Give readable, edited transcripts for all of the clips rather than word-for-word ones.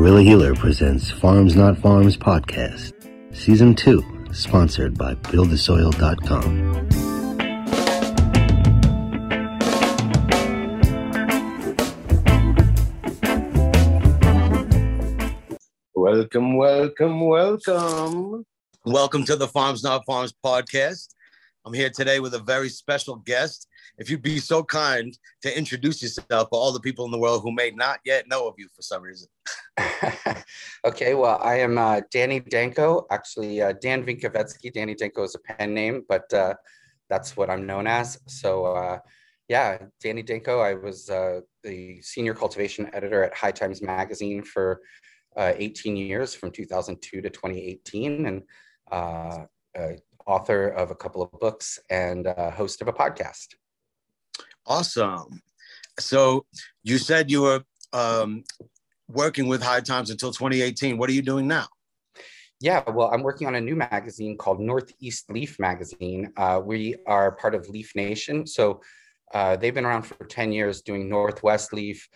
Guerrilla Healer presents Farms Not Farms Podcast, Season 2, sponsored by buildthesoil.com. Welcome, welcome, welcome. Welcome to the Farms Not Farms podcast. I'm here today with a very special guest. If you'd be so kind to introduce yourself to all the people in the world who may not yet know of you for some reason. Okay, well, I am Danny Danko. Actually, Dan Vinkovetsky. Danny Danko is a pen name, but that's what I'm known as. So, yeah, Danny Danko. I was the senior cultivation editor at High Times Magazine for 18 years, from 2002 to 2018, and author of a couple of books and host of a podcast. Awesome. So you said you were working with High Times until 2018. What are you doing now? Yeah, well, I'm working on a new magazine called Northeast Leaf magazine. We are part of Leaf Nation. So they've been around for 10 years doing Northwest Leaf.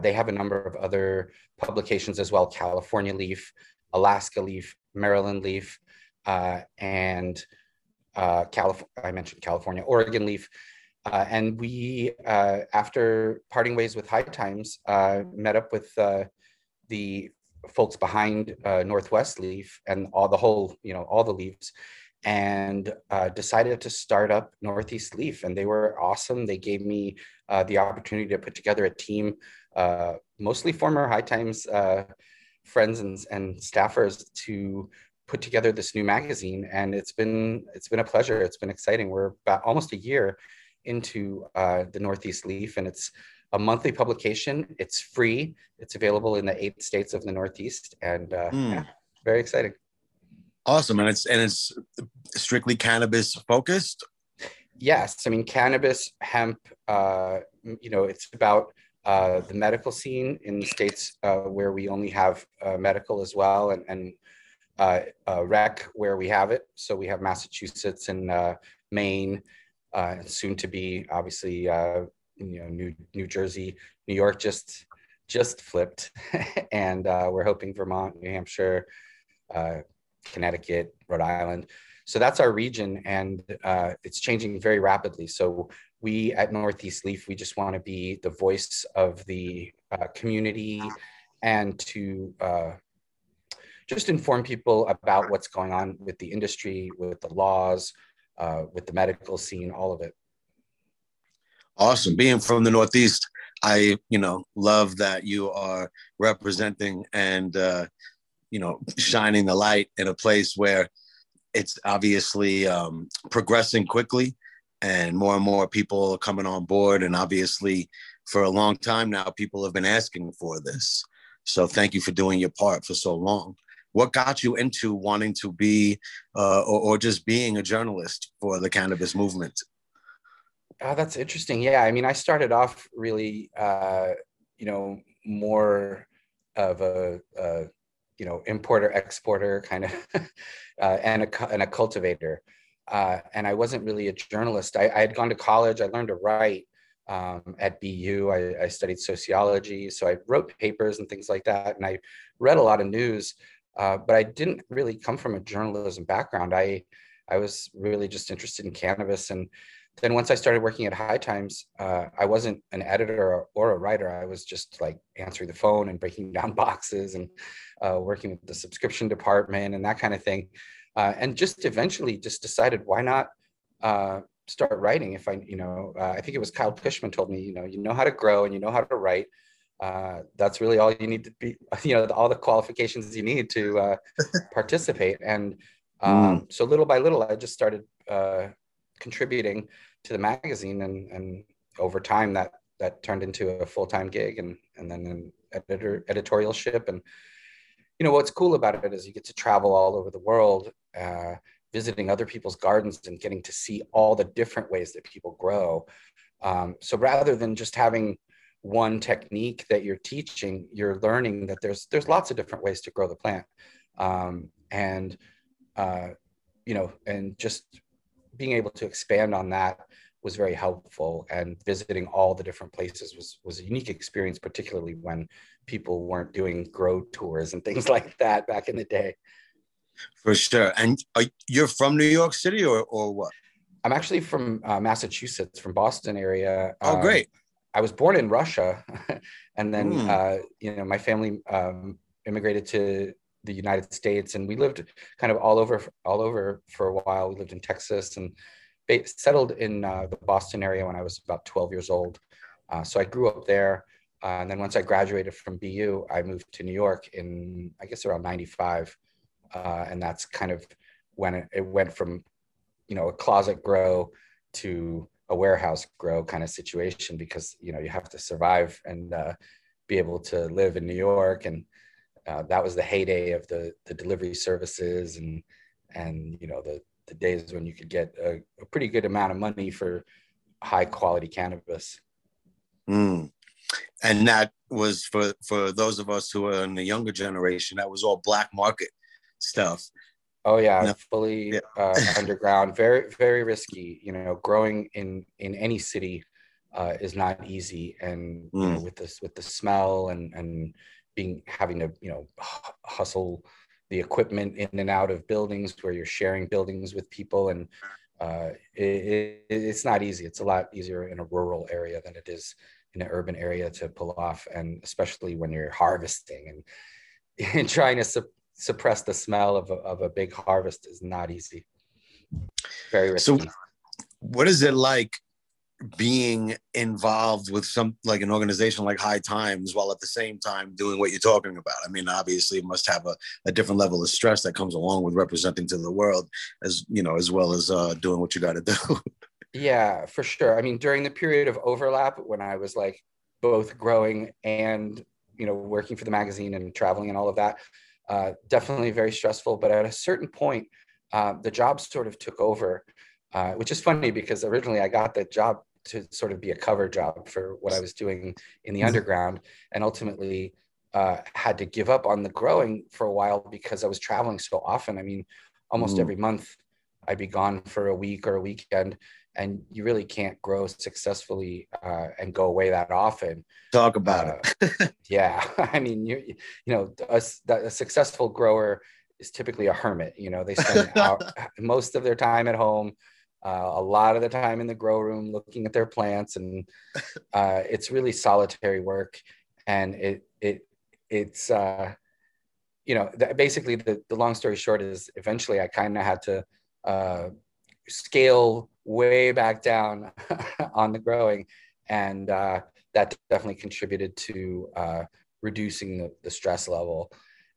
They have a number of other publications as well: California Leaf, Alaska Leaf, Maryland Leaf, I mentioned California, Oregon Leaf. And we, after parting ways with High Times, met up with the folks behind Northwest Leaf and all the leaves, and decided to start up Northeast Leaf. And they were awesome. They gave me the opportunity to put together a team, mostly former High Times friends and staffers, to put together this new magazine. And it's been a pleasure. It's been exciting. We're about almost a year into the Northeast Leaf, and it's a monthly publication. It's free. It's available in the 8 states of the Northeast, and yeah, very exciting. Awesome. And it's strictly cannabis focused? Yes. I mean, cannabis, hemp, it's about the medical scene in the states where we only have medical as well, and rec where we have it. So we have Massachusetts and Maine, and soon to be, obviously, New Jersey. New York just flipped. And we're hoping Vermont, New Hampshire, Connecticut, Rhode Island. So that's our region, and it's changing very rapidly. So we at Northeast Leaf, we just want to be the voice of the community, and to just inform people about what's going on with the industry, with the laws, with the medical scene, all of it. Awesome. Being from the Northeast, I, love that you are representing and shining the light in a place where it's obviously progressing quickly, and more people are coming on board. And obviously for a long time now, people have been asking for this. So thank you for doing your part for so long. What got you into wanting to be or just being a journalist for the cannabis movement? Oh, that's interesting. Yeah. I mean, I started off really, more of a importer, exporter kind of, and a cultivator. And I wasn't really a journalist. I had gone to college. I learned to write at BU. I studied sociology. So I wrote papers and things like that. And I read a lot of news, but I didn't really come from a journalism background. I was really just interested in cannabis. And then once I started working at High Times, I wasn't an editor or a writer. I was just like answering the phone and breaking down boxes and working with the subscription department and that kind of thing. And just eventually just decided, why not start writing? If I think it was Kyle Cushman told me, you know how to grow and you know how to write. That's really all you need to be, all the qualifications you need to participate. And so little by little, I just started contributing to the magazine, and over time that turned into a full-time gig, and then an editorialship. And what's cool about it is you get to travel all over the world, visiting other people's gardens and getting to see all the different ways that people grow. So rather than just having one technique that you're teaching, you're learning that there's lots of different ways to grow the plant, and just being able to expand on that was very helpful, and visiting all the different places was a unique experience, particularly when people weren't doing grow tours and things like that back in the day. For sure. And you're from New York City or what? I'm actually from Massachusetts, from Boston area. Oh, great. I was born in Russia and then, you know, my family immigrated to the United States, and we lived kind of all over for a while. We lived in Texas and settled in the Boston area when I was about 12 years old. So I grew up there. And then once I graduated from BU, I moved to New York in, I guess, around 95. And that's kind of when it went from, you know, a closet grow to a warehouse grow kind of situation, because, you know, you have to survive and be able to live in New York. And that was the heyday of the delivery services and you know, the days when you could get a pretty good amount of money for high quality cannabis. Mm. And that was for those of us who are in the younger generation, that was all black market stuff. Oh yeah, no. Fully underground, very, very risky. You know, growing in any city is not easy, and you know, with the smell and having to, you know, hustle the equipment in and out of buildings where you're sharing buildings with people, and it's not easy. It's a lot easier in a rural area than it is in an urban area to pull off, and especially when you're harvesting and trying to suppress the smell of a big harvest is not easy. Very risky. So what is it like being involved with like an organization like High Times while at the same time doing what you're talking about? I mean, obviously it must have a different level of stress that comes along with representing to the world, as you know, as well as doing what you got to do. Yeah, for sure. I mean, during the period of overlap when I was like both growing and, you know, working for the magazine and traveling and all of that, definitely very stressful. But at a certain point, the job sort of took over, which is funny because originally I got the job to sort of be a cover job for what I was doing in the underground, and ultimately had to give up on the growing for a while because I was traveling so often. I mean, almost every month I'd be gone for a week or a weekend, and you really can't grow successfully and go away that often. Talk about it. Yeah. I mean, you know, a successful grower is typically a hermit. You know, they spend most of their time at home. A lot of the time in the grow room looking at their plants, and it's really solitary work, and it's you know, basically the long story short is eventually I kind of had to scale way back down on the growing, and that definitely contributed to reducing the stress level.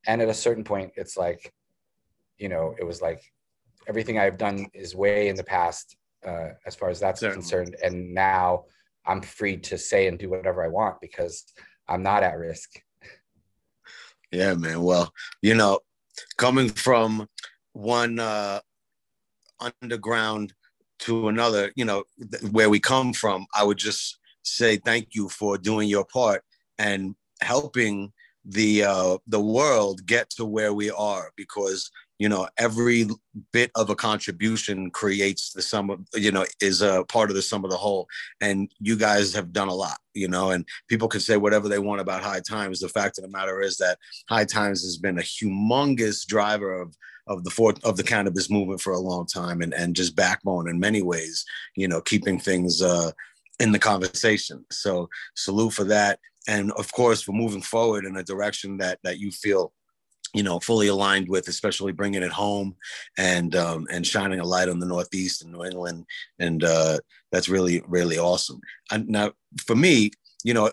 And at a certain point it's like, you know, it was like everything I've done is way in the past as far as that's concerned. And now I'm free to say and do whatever I want because I'm not at risk. Yeah, man. Well, you know, coming from one underground to another, you know, where we come from, I would just say thank you for doing your part and helping the world get to where we are, because you know, every bit of a contribution creates the sum of, you know, is a part of the sum of the whole. And you guys have done a lot, you know, and people can say whatever they want about High Times. The fact of the matter is that High Times has been a humongous driver of the cannabis movement for a long time, and just backbone in many ways, you know, keeping things in the conversation. So salute for that. And of course, for moving forward in a direction that you feel, you know, fully aligned with, especially bringing it home and shining a light on the Northeast and New England. And that's really, really awesome. Now, for me, you know,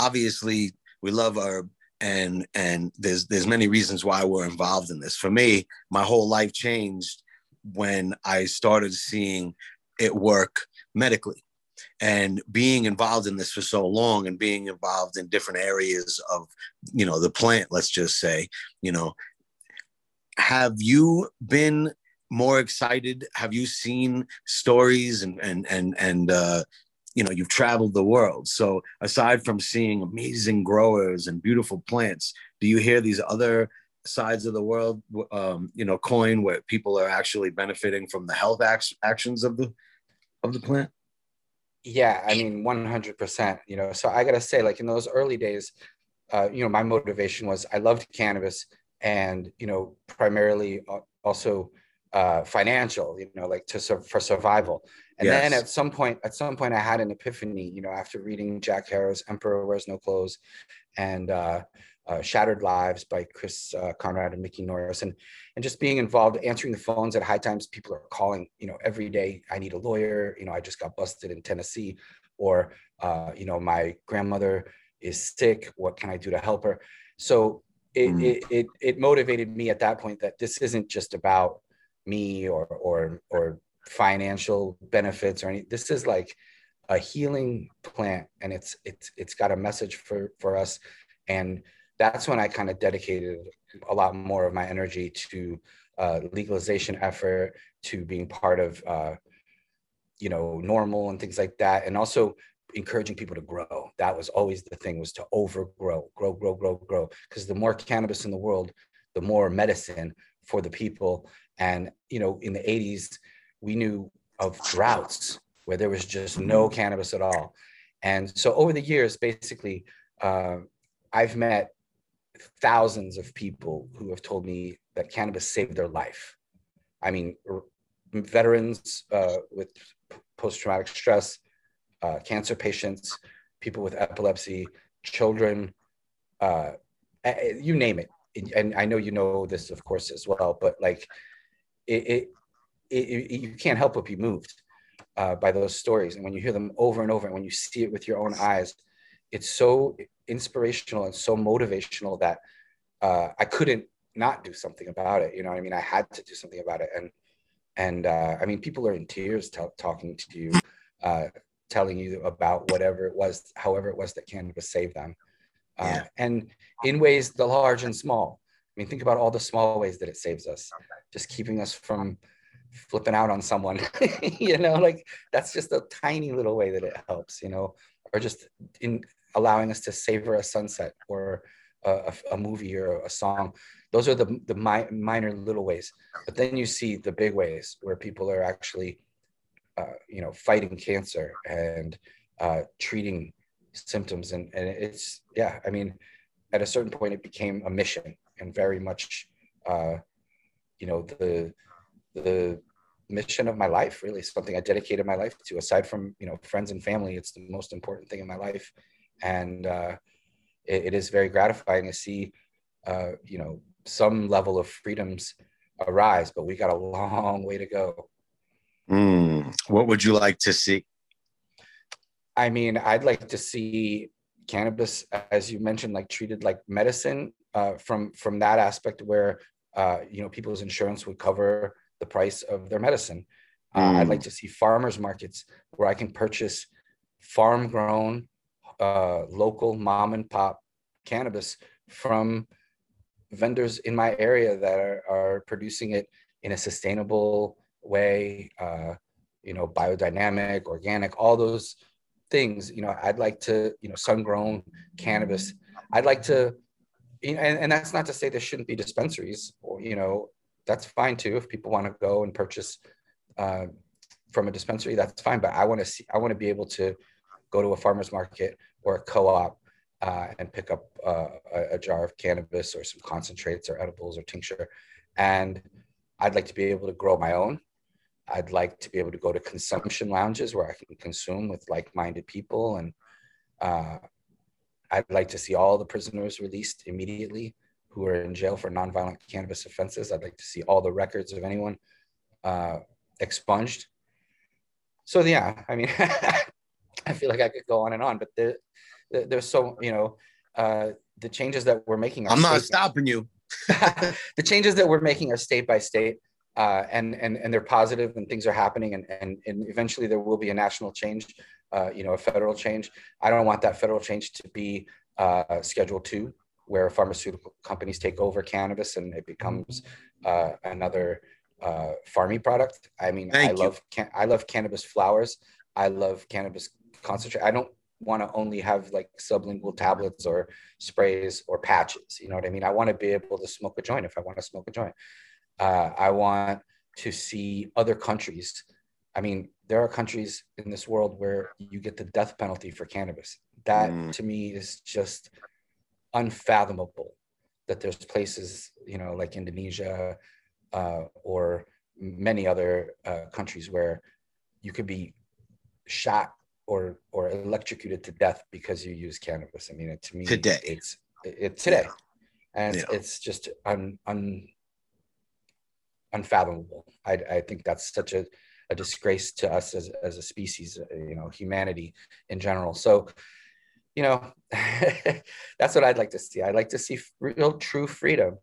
obviously we love herb, and there's many reasons why we're involved in this. For me, my whole life changed when I started seeing it work medically. And being involved in this for so long, and being involved in different areas of, you know, the plant, let's just say, you know, have you been more excited? Have you seen stories and you know, you've traveled the world. So aside from seeing amazing growers and beautiful plants, do you hear these other sides of the world, you know, coin, where people are actually benefiting from the health actions of the plant? Yeah, I mean, 100%, you know, so I got to say, like, in those early days, you know, my motivation was I loved cannabis and, you know, primarily also financial, you know, like for survival. And yes. Then at some point I had an epiphany, you know, after reading Jack Harris, Emperor Wears No Clothes, and Shattered Lives by Chris Conrad and Mickey Norris, and just being involved, answering the phones at High Times. People are calling, you know, every day. I need a lawyer. You know, I just got busted in Tennessee, or you know, my grandmother is sick. What can I do to help her? So it motivated me at that point that this isn't just about me or financial benefits or anything. This is like a healing plant, and it's got a message for us. And that's when I kind of dedicated a lot more of my energy to legalization effort, to being part of, you know, Normal and things like that. And also encouraging people to grow. That was always the thing, was to overgrow, grow. Because the more cannabis in the world, the more medicine for the people. And, you know, in the 80s, we knew of droughts where there was just no cannabis at all. And so over the years, basically, I've met thousands of people who have told me that cannabis saved their life. I mean, veterans with post-traumatic stress, cancer patients, people with epilepsy, children, you name it. And I know you know this, of course, as well, but like it you can't help but be moved by those stories. And when you hear them over and over, and when you see it with your own eyes, it's so inspirational and so motivational that I couldn't not do something about it. You know what I mean? I had to do something about it. And I mean, people are in tears talking to you, telling you about whatever it was, however it was that cannabis saved them. Yeah. And in ways, the large and small. I mean, think about all the small ways that it saves us, just keeping us from flipping out on someone, you know, like that's just a tiny little way that it helps, you know, or just in allowing us to savor a sunset or a movie or a song. Those are the minor little ways. But then you see the big ways where people are actually, you know, fighting cancer and treating symptoms. And it's, yeah, I mean, at a certain point, it became a mission, and very much, you know, the mission of my life, really, something I dedicated my life to. Aside from, you know, friends and family, it's the most important thing in my life. And it is very gratifying to see, you know, some level of freedoms arise, but we got a long way to go. What would you like to see? I mean, I'd like to see cannabis, as you mentioned, like treated like medicine, from that aspect where, you know, people's insurance would cover the price of their medicine. I'd like to see farmers markets where I can purchase farm grown, local mom and pop cannabis from vendors in my area that are producing it in a sustainable way, you know, biodynamic, organic, all those things. You know, I'd like to, you know, sun grown cannabis. I'd like to, you know, and that's not to say there shouldn't be dispensaries, or, you know, that's fine too. If people want to go and purchase from a dispensary, that's fine. But I want to be able to go to a farmer's market or a co-op and pick up a jar of cannabis or some concentrates or edibles or tincture. And I'd like to be able to grow my own. I'd like to be able to go to consumption lounges where I can consume with like-minded people. And I'd like to see all the prisoners released immediately who are in jail for nonviolent cannabis offenses. I'd like to see all the records of anyone expunged. So yeah, I mean, I feel like I could go on and on, but there's so, you know, the changes that we're making. I'm not stopping you. The changes that we're making are state by state, and they're positive, and things are happening, and eventually there will be a national change, you know, a federal change. I don't want that federal change to be Schedule 2, where pharmaceutical companies take over cannabis and it becomes another farming product. I mean, I love cannabis flowers. I love cannabis concentrate. I don't want to only have like sublingual tablets or sprays or patches. You know what I mean? I want to be able to smoke a joint if I want to smoke a joint. I want to see other countries. I mean, there are countries in this world where you get the death penalty for cannabis. That to me is just unfathomable, that there's places, you know, like Indonesia or many other countries where you could be shot or electrocuted to death because you use cannabis. I mean, it, to me, today. It's today. Yeah. And it's just unfathomable. I think that's such a disgrace to us as a species, you know, humanity in general. So, you know, that's what I'd like to see. I'd like to see real, true freedom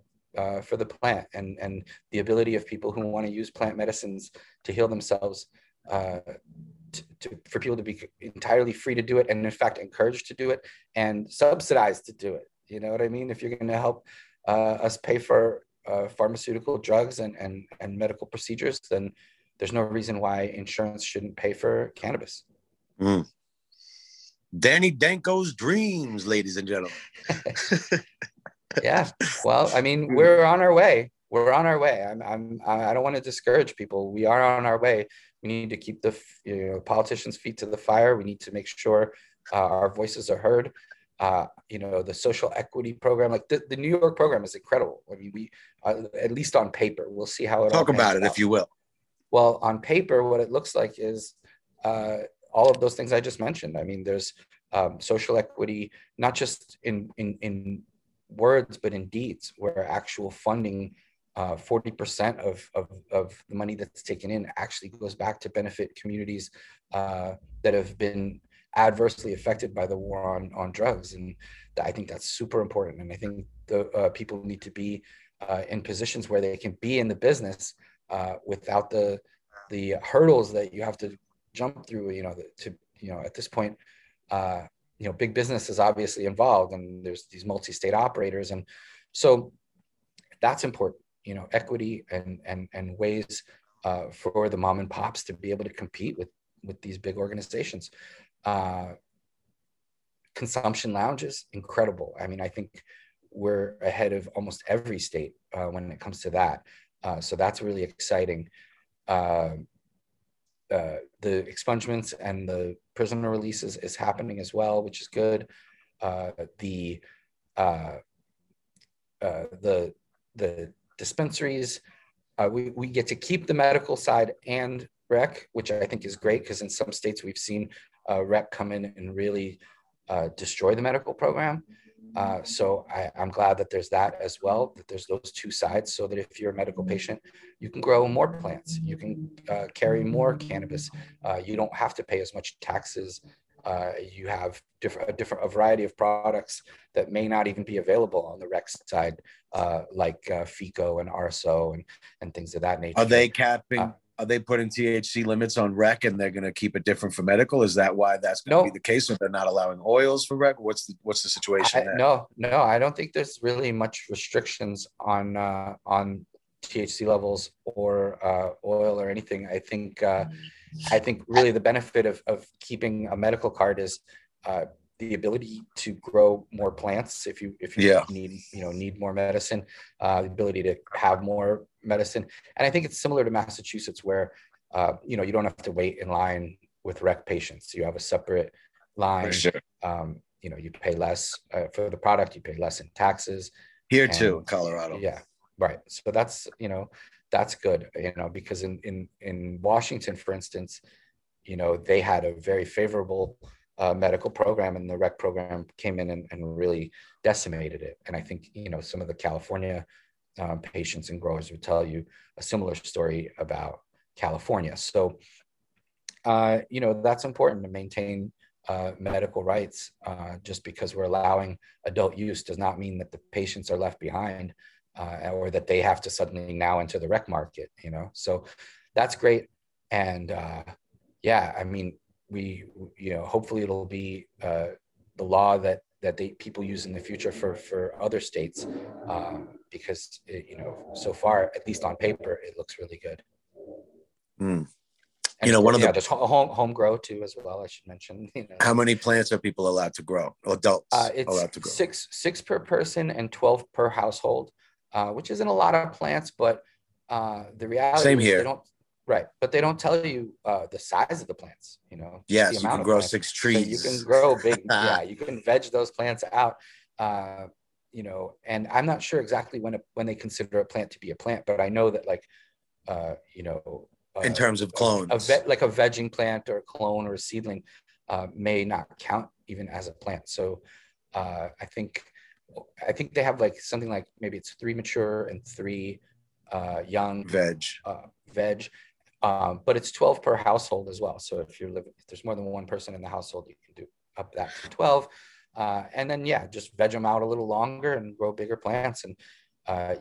for the plant and the ability of people who want to use plant medicines to heal themselves, for people to be entirely free to do it, and in fact, encouraged to do it and subsidized to do it. You know what I mean? If you're going to help us pay for pharmaceutical drugs and medical procedures, then there's no reason why insurance shouldn't pay for cannabis. Danny Danko's dreams, ladies and gentlemen. Yeah. Well, I mean, we're on our way. I don't want to discourage people. We are on our way. We need to keep the politicians' feet to the fire. We need to make sure our voices are heard. You know, the social equity program, like the New York program, is incredible. I mean, we at least on paper, we'll see how it talk about it out. If you will. Well, on paper, what it looks like is all of those things I just mentioned. I mean, there's social equity, not just in words, but in deeds, where actual funding, 40% of the money that's taken in actually goes back to benefit communities that have been adversely affected by the war on drugs. And I think that's super important. And I think the people need to be in positions where they can be in the business without the hurdles that you have to jump through, you know, at this point, you know, big business is obviously involved, and there's these multi-state operators. And so that's important, you know, equity and ways for the mom and pops to be able to compete with these big organizations. Consumption lounges, incredible. I mean, I think we're ahead of almost every state when it comes to that. So that's really exciting. The expungements and the prisoner releases is happening as well, which is good. The dispensaries, we get to keep the medical side and rec, which I think is great, because in some states we've seen rec come in and really destroy the medical program. So I'm glad that there's that as well, that there's those two sides, so that if you're a medical patient, you can grow more plants, you can carry more cannabis, you don't have to pay as much taxes, you have a variety of products that may not even be available on the rec side, like FICO and RSO and things of that nature. Are they capping? Are they putting THC limits on rec, and they're going to keep it different for medical? Is that why that's going to be the case, or they're not allowing oils for rec? What's the situation there? No, I don't think there's really much restrictions on THC levels or oil or anything. I think really the benefit of keeping a medical card is the ability to grow more plants if you need more medicine, the ability to have more medicine. And I think it's similar to Massachusetts, where you don't have to wait in line with rec patients. You have a separate line. Sure. You pay less for the product, you pay less in taxes. Here too, in Colorado. Yeah, right. So that's that's good. Because in Washington, for instance, they had a very favorable medical program, and the rec program came in and really decimated it. And I think, some of the California patients and growers would tell you a similar story about California. So, that's important to maintain medical rights. Just because we're allowing adult use does not mean that the patients are left behind or that they have to suddenly now enter the rec market, So that's great. And we, hopefully it'll be the law that people use in the future for other states, because so far, at least on paper, it looks really good. There's home grow too as well. I should mention. How many plants are people allowed to grow? Adults allowed to grow? Six per person and 12 per household, which isn't a lot of plants, but the reality is they don't. Right. But they don't tell you the size of the plants, you know. Yes, you can grow 6 trees. You can grow big. Yeah, you can veg those plants out, you know, and I'm not sure exactly when they consider a plant to be a plant, but I know that like, you know, in terms of clones, like a vegging plant or a clone or a seedling may not count even as a plant. So I think they have like something like maybe it's 3 mature and 3 young veg. But it's 12 per household as well. So if you're living, if there's more than one person in the household, you can do up that to 12. And then, yeah, just veg them out a little longer and grow bigger plants. And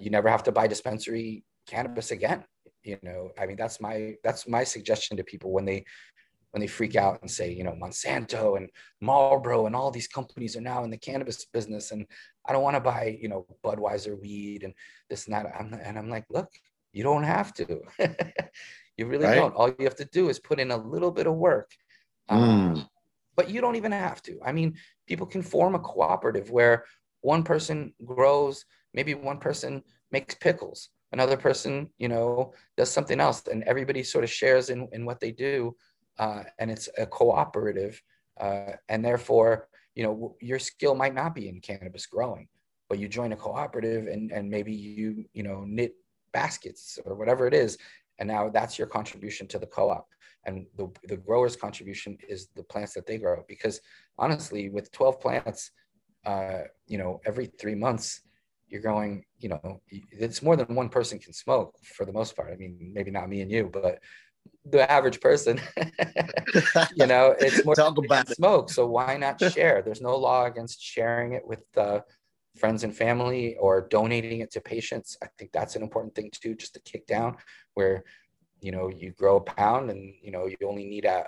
you never have to buy dispensary cannabis again. You know, I mean, that's my suggestion to people when they freak out and say, you know, Monsanto and Marlboro and all these companies are now in the cannabis business. And I don't want to buy, you know, Budweiser weed and this and that. I'm like, look, you don't have to. You really don't. All you have to do is put in a little bit of work. But you don't even have to. I mean, people can form a cooperative where one person grows, maybe one person makes pickles, another person, you know, does something else, and everybody sort of shares in what they do. And it's a cooperative. And therefore, you know, your skill might not be in cannabis growing, but you join a cooperative and maybe you know, knit baskets or whatever it is. And now that's your contribution to the co-op. And the grower's contribution is the plants that they grow. Because honestly, with 12 plants, you know, every 3 months, you're growing, you know, it's more than one person can smoke for the most part. I mean, maybe not me and you, but the average person, you know, it's more than smoke. So why not share? There's no law against sharing it with friends and family or donating it to patients. I think that's an important thing too, just to kick down where, you know, you grow a pound and, you know, you only need a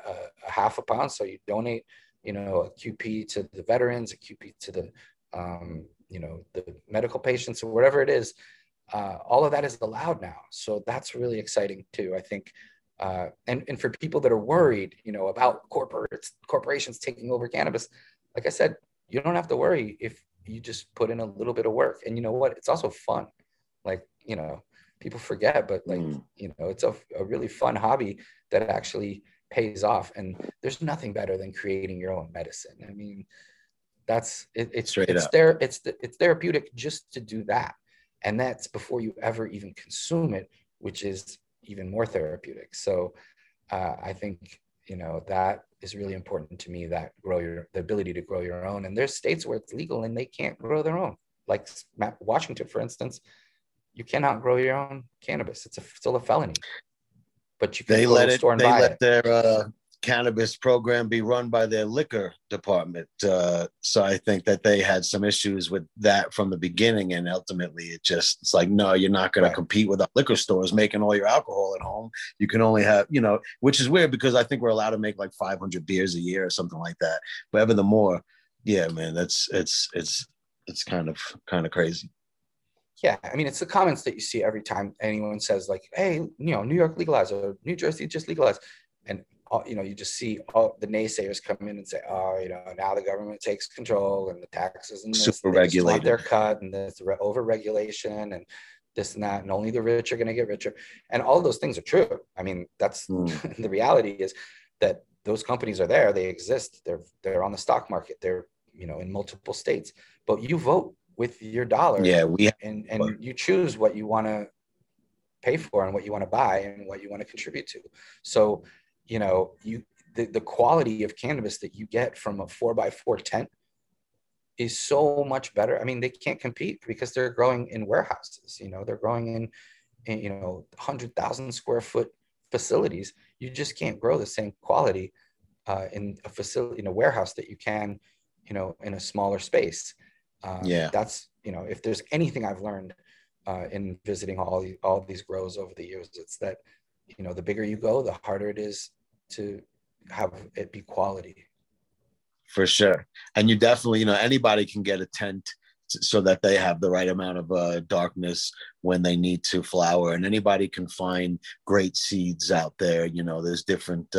half a pound. So you donate, you know, a QP to the veterans, a QP to the, you know, the medical patients or whatever it is. All of that is allowed now. So that's really exciting too, I think. And for people that are worried, you know, about corporations taking over cannabis, like I said, you don't have to worry if you just put in a little bit of work. And you know what? It's also fun. Like, you know, people forget, but like, you know, it's a really fun hobby that actually pays off. And there's nothing better than creating your own medicine. I mean, it's therapeutic just to do that. And that's before you ever even consume it, which is even more therapeutic. So I think, you know, that is really important to me, that the ability to grow your own. And there's states where it's legal and they can't grow their own. Like Washington, for instance, you cannot grow your own cannabis. It's still a felony. But you can go to the store and buy it. They let their cannabis program be run by their liquor department. So I think that they had some issues with that from the beginning. And ultimately, it's like, no, you're not going to compete with our liquor stores making all your alcohol at home. You can only have, you know, which is weird because I think we're allowed to make like 500 beers a year or something like that. But ever the more, yeah, man, it's kind of crazy. Yeah, I mean, it's the comments that you see every time anyone says like, hey, you know, New York legalized or New Jersey just legalized. And, you know, you just see all the naysayers come in and say, oh, you know, now the government takes control and the taxes and super regulated, they're cut and there's over-regulation and this and that. And only the rich are going to get richer. And all those things are true. I mean, that's the reality is that those companies are there. They exist. They're on the stock market. They're, you know, in multiple states, but you vote with your dollar, and you choose what you want to pay for and what you want to buy and what you want to contribute to. So, you know, the quality of cannabis that you get from a 4x4 tent is so much better. I mean, they can't compete because they're growing in warehouses. You know, they're growing in you know, 100,000 square foot facilities. You just can't grow the same quality in a facility, in a warehouse, that you can, you know, in a smaller space. That's, you know, if there's anything I've learned in visiting all these grows over the years, it's that, you know, the bigger you go, the harder it is to have it be quality. For sure. And you definitely, you know, anybody can get a tent so that they have the right amount of darkness when they need to flower, and anybody can find great seeds out there. You know, there's different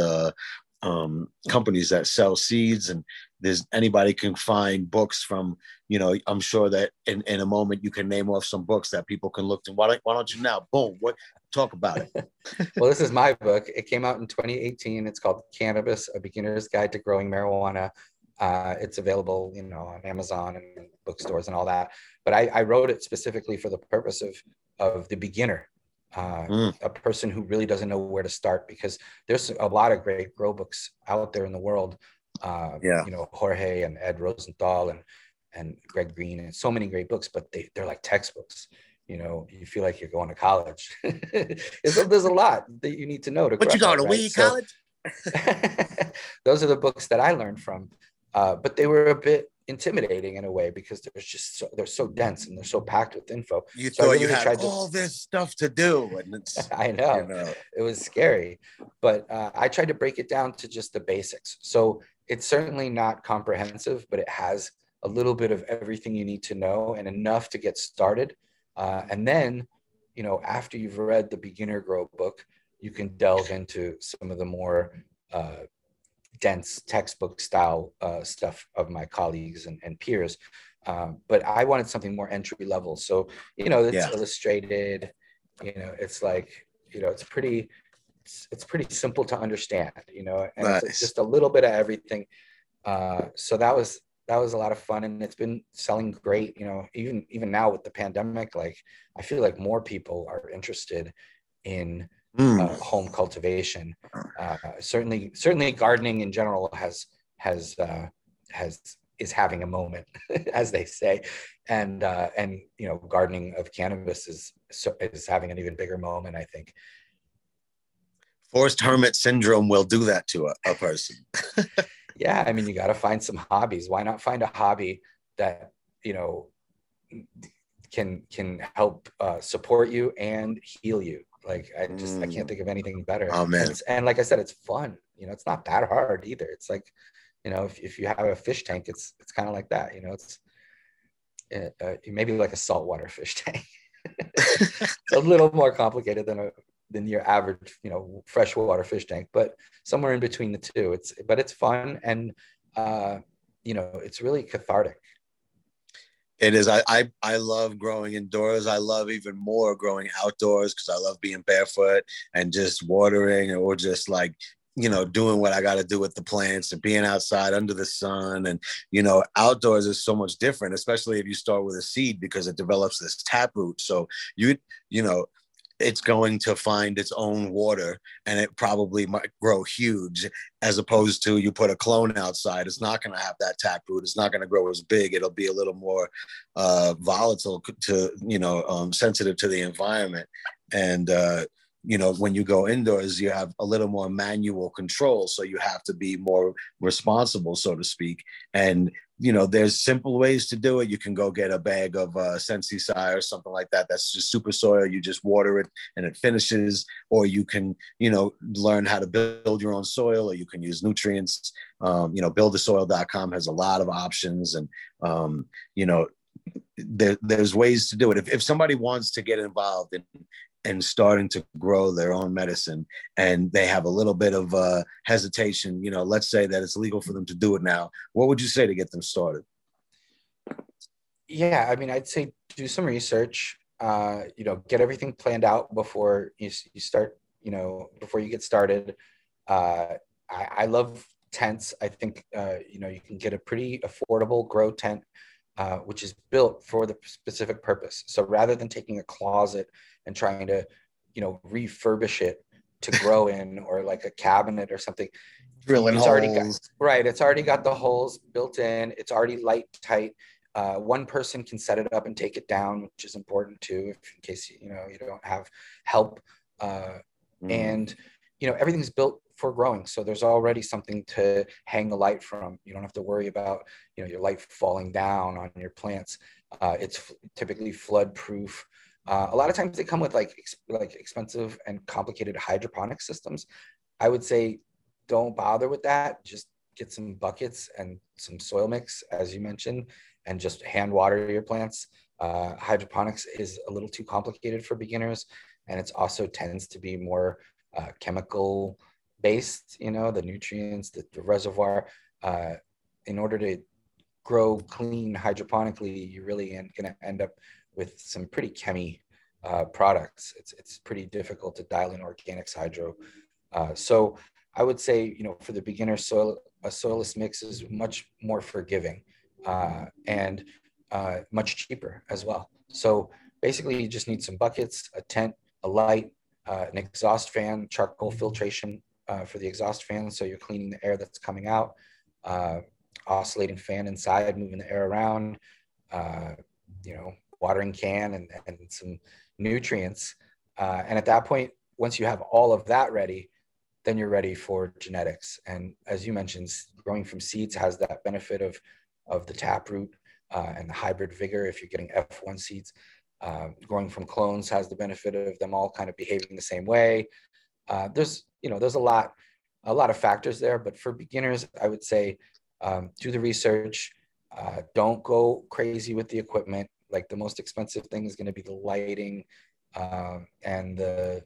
companies that sell seeds, and there's anybody can find books from, you know, I'm sure that in a moment you can name off some books that people can look to. Why don't you now, boom, what, talk about it. Well, this is my book. It came out in 2018. It's called Cannabis, A Beginner's Guide to Growing Marijuana. It's available, you know, on Amazon and bookstores and all that. But I wrote it specifically for the purpose of the beginner, a person who really doesn't know where to start, because there's a lot of great grow books out there in the world. You know, Jorge and Ed Rosenthal and Greg Green, and so many great books, but they're like textbooks. You know, you feel like you're going to college. There's a lot that you need to know to. But you going to weed college? Those are the books that I learned from. But they were a bit intimidating in a way, because they're so dense and they're so packed with info. You thought you had all this stuff to do, and it's I know, you know, it was scary, but I tried to break it down to just the basics. So it's certainly not comprehensive, but it has a little bit of everything you need to know and enough to get started. And then, you know, after you've read the beginner grow book, you can delve into some of the more dense textbook style stuff of my colleagues and peers. But I wanted something more entry level. So, you know, it's illustrated, you know, it's like, you know, it's pretty simple to understand, you know, and it's just a little bit of everything. So that was a lot of fun, and it's been selling great. You know, even now with the pandemic, like I feel like more people are interested in home cultivation. Certainly gardening in general is having a moment, as they say, and you know, gardening of cannabis is having an even bigger moment, I think. Forced hermit syndrome will do that to a person. Yeah, I mean, you got to find some hobbies. Why not find a hobby that, you know, can help support you and heal you? Like, I can't think of anything better. Oh, man. And like I said, it's fun. You know, it's not that hard either. It's like, you know, if you have a fish tank, it's kind of like that. You know, it's maybe like a saltwater fish tank. It's a little more complicated than your average, you know, freshwater fish tank, but somewhere in between the two. But it's fun, and you know, it's really cathartic. It is. I love growing indoors. I love even more growing outdoors, because I love being barefoot and just watering, or just like, you know, doing what I got to do with the plants and being outside under the sun. And, you know, outdoors is so much different, especially if you start with a seed, because it develops this taproot. So you know, it's going to find its own water, and it probably might grow huge, as opposed to you put a clone outside. It's not going to have that taproot. It's not going to grow as big. It'll be a little more volatile to, you know, sensitive to the environment. And, you know, when you go indoors, you have a little more manual control. So you have to be more responsible, so to speak. And, you know, there's simple ways to do it. You can go get a bag of Sensi Sai or something like that. That's just super soil. You just water it and it finishes. Or you can, you know, learn how to build your own soil, or you can use nutrients. You know, buildthesoil.com has a lot of options. And, you know, there's ways to do it. If somebody wants to get involved and starting to grow their own medicine, and they have a little bit of hesitation, you know, let's say that it's legal for them to do it now, what would you say to get them started? Yeah, I mean, I'd say do some research, you know, get everything planned out before you start, you know, before you get started. I love tents. I think, you know, you can get a pretty affordable grow tent, which is built for the specific purpose. So rather than taking a closet and trying to, you know, refurbish it to grow in, or like a cabinet or something, drilling holes. It's already got the holes built in. It's already light tight. One person can set it up and take it down, which is important too, if in case, you know, you don't have help. And, you know, everything's built for growing. So there's already something to hang the light from. You don't have to worry about, you know, your light falling down on your plants. It's typically flood proof. A lot of times they come with like expensive and complicated hydroponic systems. I would say don't bother with that. Just get some buckets and some soil mix, as you mentioned, and just hand water your plants. Hydroponics is a little too complicated for beginners, and it's also tends to be more chemical based, you know, the nutrients, the reservoir, in order to grow clean hydroponically, you really gonna end up with some pretty chemy products. It's pretty difficult to dial in organics hydro. So I would say, you know, for the beginner soil, a soilless mix is much more forgiving and much cheaper as well. So basically you just need some buckets, a tent, a light, an exhaust fan, charcoal filtration for the exhaust fan. So you're cleaning the air that's coming out, oscillating fan inside, moving the air around, you know, watering can and some nutrients. And at that point, once you have all of that ready, then you're ready for genetics. And as you mentioned, growing from seeds has that benefit of the taproot and the hybrid vigor if you're getting F1 seeds. Growing from clones has the benefit of them all kind of behaving the same way. There's a lot of factors there, but for beginners, I would say do the research. Don't go crazy with the equipment. Like the most expensive thing is going to be the lighting and the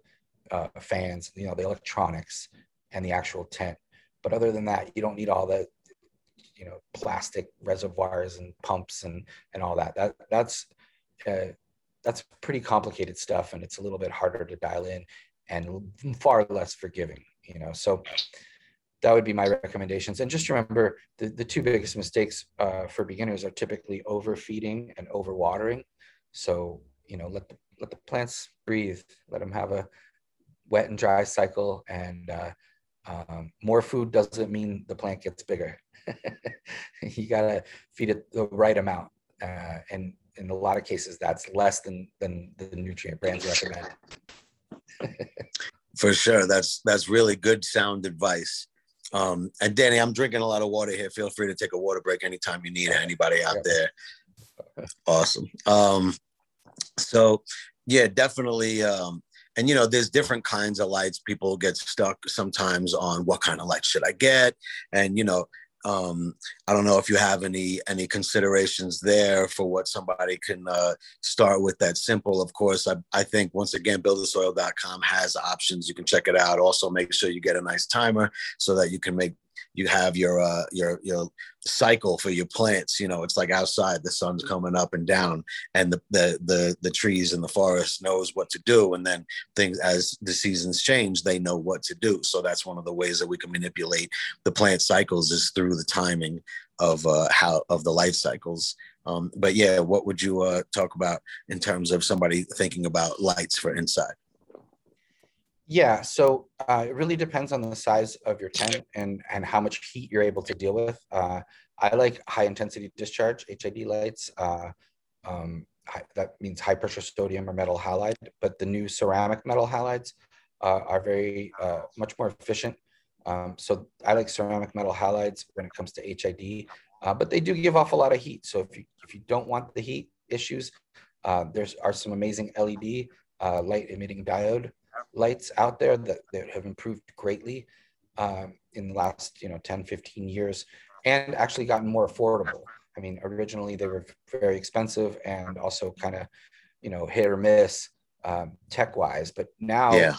fans, you know, the electronics and the actual tent. But other than that, you don't need all the, you know, plastic reservoirs and pumps and all that. That's pretty complicated stuff, and it's a little bit harder to dial in and far less forgiving, you know. So that would be my recommendations. And just remember, the two biggest mistakes for beginners are typically overfeeding and overwatering. So, you know, let the plants breathe, let them have a wet and dry cycle, and more food doesn't mean the plant gets bigger. You gotta feed it the right amount. And in a lot of cases, that's less than the nutrient brands recommend. For sure. That's really good, sound advice. And Danny, I'm drinking a lot of water here. Feel free to take a water break anytime you need it. Anybody out there? Awesome. So yeah, definitely. And, you know, there's different kinds of lights. People get stuck sometimes on what kind of light should I get? And, you know, I don't know if you have any considerations there for what somebody can start with that simple. Of course, I think once again, buildthesoil.com has options. You can check it out. Also, make sure you get a nice timer so that you can have your cycle for your plants. You know, it's like outside, the sun's coming up and down, and the trees in the forest knows what to do. And then things, as the seasons change, they know what to do. So that's one of the ways that we can manipulate the plant cycles is through the timing of the life cycles. But yeah, what would you talk about in terms of somebody thinking about lights for inside? Yeah, so it really depends on the size of your tent and how much heat you're able to deal with. I like high intensity discharge, HID lights. That means high pressure sodium or metal halide, but the new ceramic metal halides are very much more efficient. So I like ceramic metal halides when it comes to HID, but they do give off a lot of heat. So if you don't want the heat issues, there are some amazing LED light emitting diode lights out there that have improved greatly in the last 10-15 years, and actually gotten more affordable. I mean, originally they were very expensive and also kind of hit or miss tech wise, but now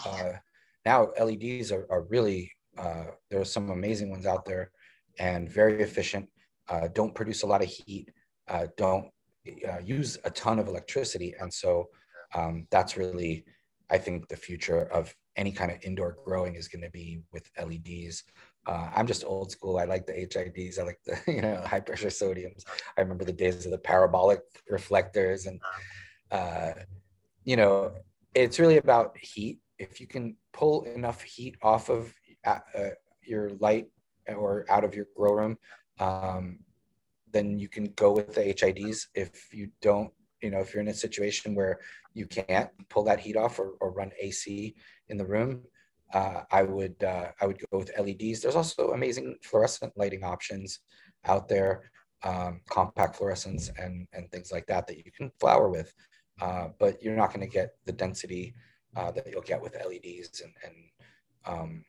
now LEDs are really there are some amazing ones out there and very efficient, don't produce a lot of heat, don't use a ton of electricity, and so that's really, I think, the future of any kind of indoor growing is going to be with LEDs. I'm just old school. I like the HIDs. I like the high pressure sodiums. I remember the days of the parabolic reflectors, and it's really about heat. If you can pull enough heat off of your light or out of your grow room, then you can go with the HIDs. If you don't, if you're in a situation where you can't pull that heat off or run AC in the room, I would go with LEDs. There's also amazing fluorescent lighting options out there, compact fluorescents and things like that you can flower with, but you're not going to get the density that you'll get with LEDs and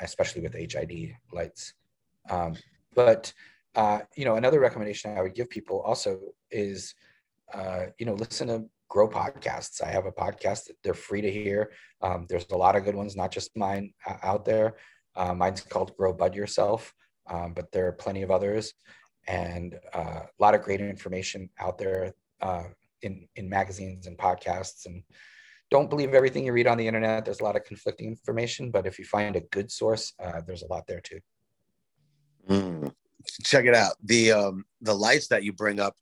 especially with HID lights. But another recommendation I would give people also is listen to grow podcasts. I have a podcast that they're free to hear. There's a lot of good ones, not just mine out there. Mine's called Grow Bud Yourself, but there are plenty of others, and a lot of great information out there in magazines and podcasts. And don't believe everything you read on the internet. There's a lot of conflicting information, but if you find a good source, there's a lot there too. Check it out. The lights that you bring up,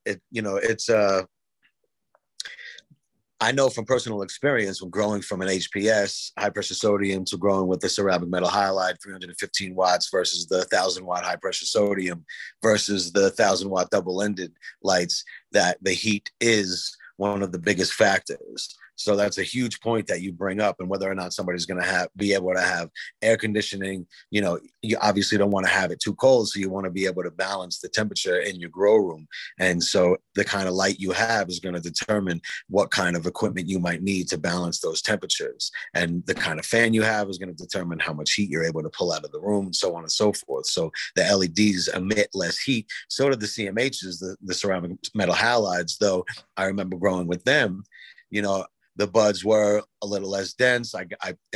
I know from personal experience when growing from an HPS, high pressure sodium, to growing with the ceramic metal halide, 315 watts versus the 1,000 watt high pressure sodium versus the 1,000 watt double ended lights, that the heat is one of the biggest factors. So that's a huge point that you bring up, and whether or not somebody's going to be able to have air conditioning. You know, you obviously don't want to have it too cold, so you want to be able to balance the temperature in your grow room. And so the kind of light you have is going to determine what kind of equipment you might need to balance those temperatures. And the kind of fan you have is going to determine how much heat you're able to pull out of the room, and so on and so forth. So the LEDs emit less heat. So do the CMHs, the ceramic metal halides, though I remember growing with them, you know, the buds were a little less dense.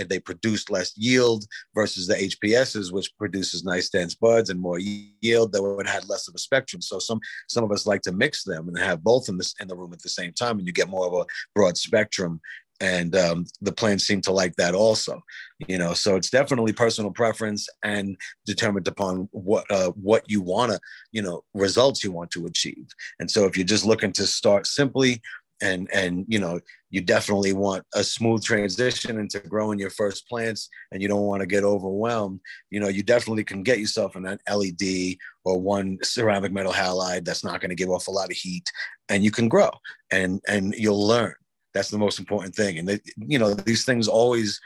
They produced less yield versus the HPSs, which produces nice dense buds and more yield. They would have less of a spectrum. So some of us like to mix them and have both in the room at the same time, and you get more of a broad spectrum. And the plants seem to like that also, you know. So it's definitely personal preference and determined upon what you want to, you know, results you want to achieve. And so if you're just looking to start simply, and you know, you definitely want a smooth transition into growing your first plants, and you don't want to get overwhelmed, you know, you definitely can get yourself an LED or one ceramic metal halide that's not going to give off a lot of heat, and you can grow and you'll learn. That's the most important thing. And you know, these things always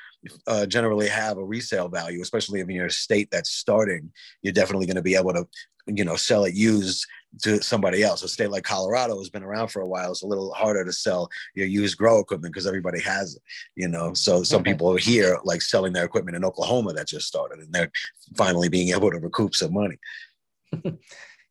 generally have a resale value, especially if you're in a state that's starting. You're definitely going to be able to, you know, sell it used to somebody else. A state like Colorado has been around for a while. It's a little harder to sell your used grow equipment because everybody has it, you know. So some people here like selling their equipment in Oklahoma that just started, and they're finally being able to recoup some money.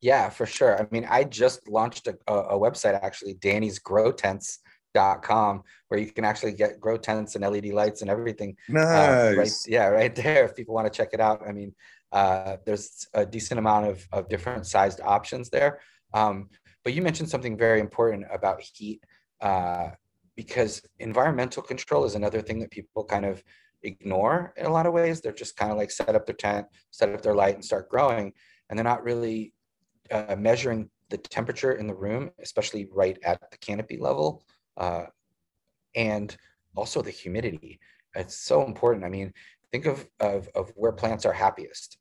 Yeah, for sure. I mean, I just launched a website, actually, Danny'sGrowTents.com, where you can actually get grow tents and LED lights and everything. Nice. Right there, if people want to check it out. I mean, there's a decent amount of different sized options there. But you mentioned something very important about heat, because environmental control is another thing that people kind of ignore in a lot of ways. They're just kind of like set up their tent, set up their light, and start growing. And they're not really measuring the temperature in the room, especially right at the canopy level, and also the humidity. It's so important. I mean, think of where plants are happiest.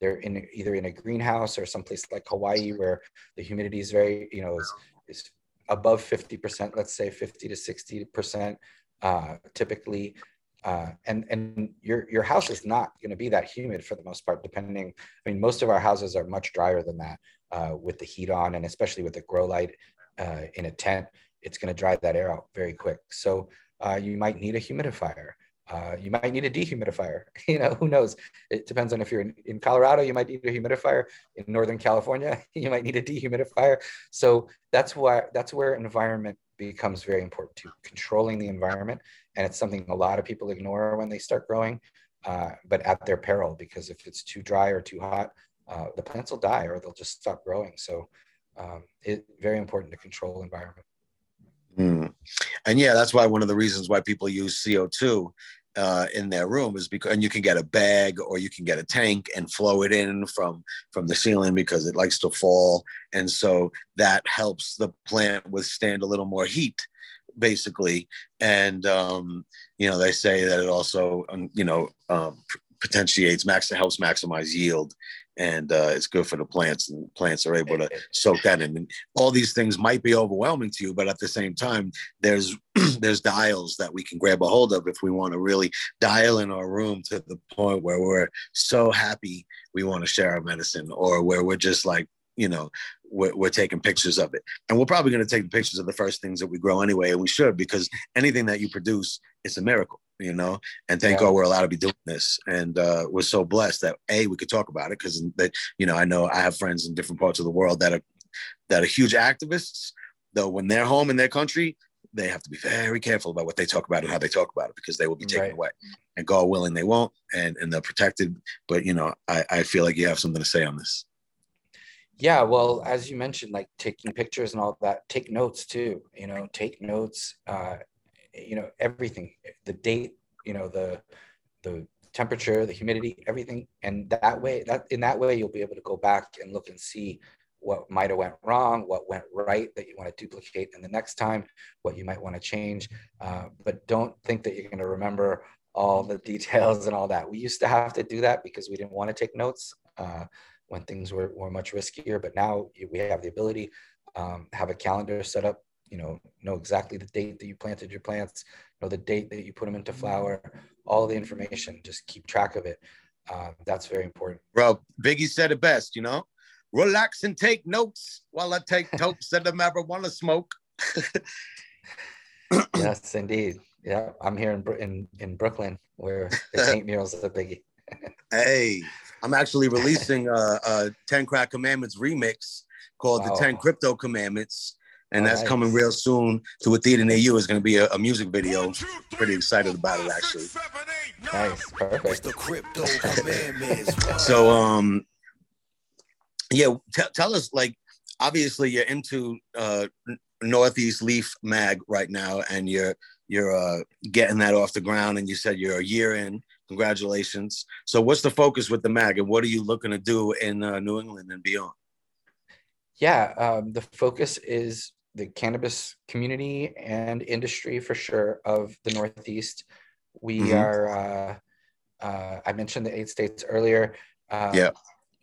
They're either in a greenhouse or someplace like Hawaii, where the humidity is very, you know, is above 50%, let's say 50 to 60% typically. And your house is not going to be that humid for the most part, depending. I mean, most of our houses are much drier than that with the heat on, and especially with the grow light in a tent, it's going to dry that air out very quick. So you might need a humidifier. You might need a dehumidifier, you know, who knows? It depends on if you're in Colorado, you might need a humidifier. In Northern California, you might need a dehumidifier. So that's where environment becomes very important too, controlling the environment. And it's something a lot of people ignore when they start growing, but at their peril, because if it's too dry or too hot, the plants will die or they'll just stop growing. So it's very important to control environment. Mm. And yeah, that's why one of the reasons why people use CO2 in their room is because, and you can get a bag or you can get a tank and flow it in from the ceiling, because it likes to fall. And so that helps the plant withstand a little more heat, basically. And, you know, they say that it also, you know, potentiates, helps maximize yield. And it's good for the plants, and plants are able to soak that in. And all these things might be overwhelming to you, but at the same time, there's dials that we can grab a hold of if we want to really dial in our room to the point where we're so happy we want to share our medicine, or where we're just like, you know, we're taking pictures of it. And we're probably going to take the pictures of the first things that we grow anyway, and we should, because anything that you produce is a miracle. You know, and thank God we're allowed to be doing this. And we're so blessed that A, we could talk about it, because that, you know, I know I have friends in different parts of the world that are huge activists, though when they're home in their country, they have to be very careful about what they talk about and how they talk about it, because they will be taken away, and God willing, they won't, and they're protected. But, you know, I feel like you have something to say on this. Yeah. Well, as you mentioned, like taking pictures and all that, take notes too, you know, take notes, you know, everything, the date, you know, the temperature, the humidity, everything. And that way, you'll be able to go back and look and see what might've went wrong, what went right that you want to duplicate. And the next time, what you might want to change. But don't think that you're going to remember all the details and all that. We used to have to do that because we didn't want to take notes when things were much riskier. But now we have the ability have a calendar set up, you know exactly the date that you planted your plants, know the date that you put them into flower, all the information, just keep track of it. That's very important. Bro, Biggie said it best, you know, relax and take notes while I take totes of the marijuana smoke. Yes, indeed. Yeah, I'm here in Brooklyn where the paint murals are the biggie. Hey, I'm actually releasing a 10 Crack Commandments remix called The 10 Crypto Commandments. And that's coming real soon to a theater near you. It's going to be a music video. Pretty excited about it, actually. Nice. Perfect. The Crypto Commandments. So, yeah, tell us, like, obviously you're into Northeast Leaf Mag right now, and you're getting that off the ground, and you said you're a year in. Congratulations. So what's the focus with the mag, and what are you looking to do in New England and beyond? Yeah, the focus is the cannabis community and industry, for sure, of the Northeast. We are, I mentioned the 8 states earlier. Yeah.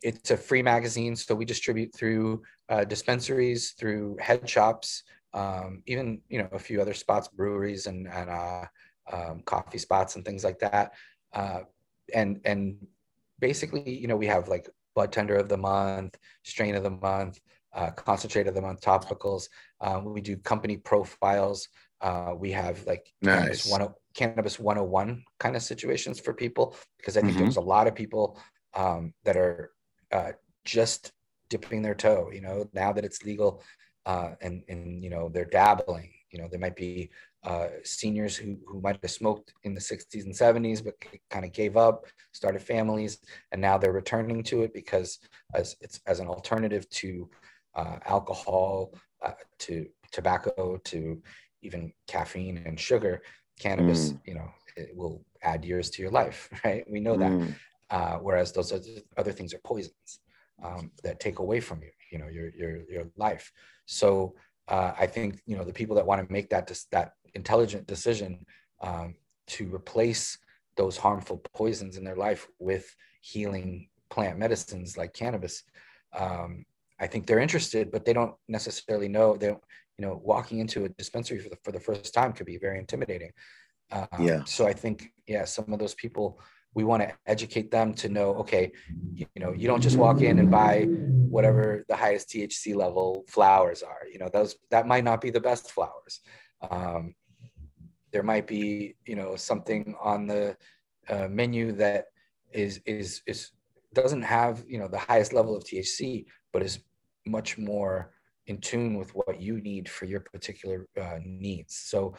It's a free magazine, so we distribute through dispensaries, through head shops, even, you know, a few other spots, breweries and coffee spots and things like that. And basically, you know, we have like bud tender of the month, strain of the month, concentrate of the month, topicals. We do company profiles. We have like Cannabis 101 kind of situations for people, because I think there's a lot of people that are just dipping their toe, you know, now that it's legal, and, you know, they're dabbling, you know, there might be seniors who might have smoked in the 60s and 70s, but kind of gave up, started families, and now they're returning to it because as an alternative to alcohol, to tobacco, to even caffeine and sugar, cannabis, you know, it will add years to your life, right? We know that. Whereas those other things are poisons that take away from you, you know, your life. So I think, you know, the people that want to make that intelligent decision to replace those harmful poisons in their life with healing plant medicines like cannabis, I think they're interested, but they don't necessarily know. They don't, you know, walking into a dispensary for the first time could be very intimidating. So I think, yeah, some of those people, we want to educate them to know, okay, you know, you don't just walk in and buy whatever the highest THC level flowers are, you know, that might not be the best flowers. There might be, you know, something on the menu that is doesn't have, you know, the highest level of THC, but is much more in tune with what you need for your particular needs. So,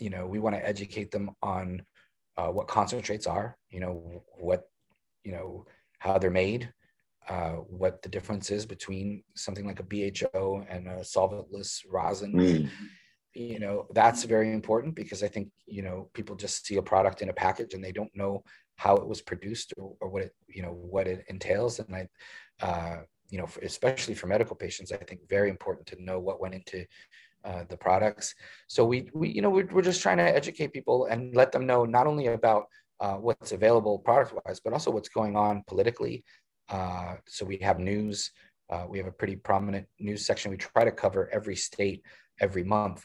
you know, we want to educate them on what concentrates are, you know, what, you know, how they're made, what the difference is between something like a BHO and a solventless rosin. You know, that's very important, because I think, you know, people just see a product in a package and they don't know how it was produced or what it, you know, what it entails. And I, you know, especially for medical patients, I think very important to know what went into the products. So we you know, we're just trying to educate people and let them know not only about what's available product wise, but also what's going on politically. So we have news, we have a pretty prominent news section. We try to cover every state every month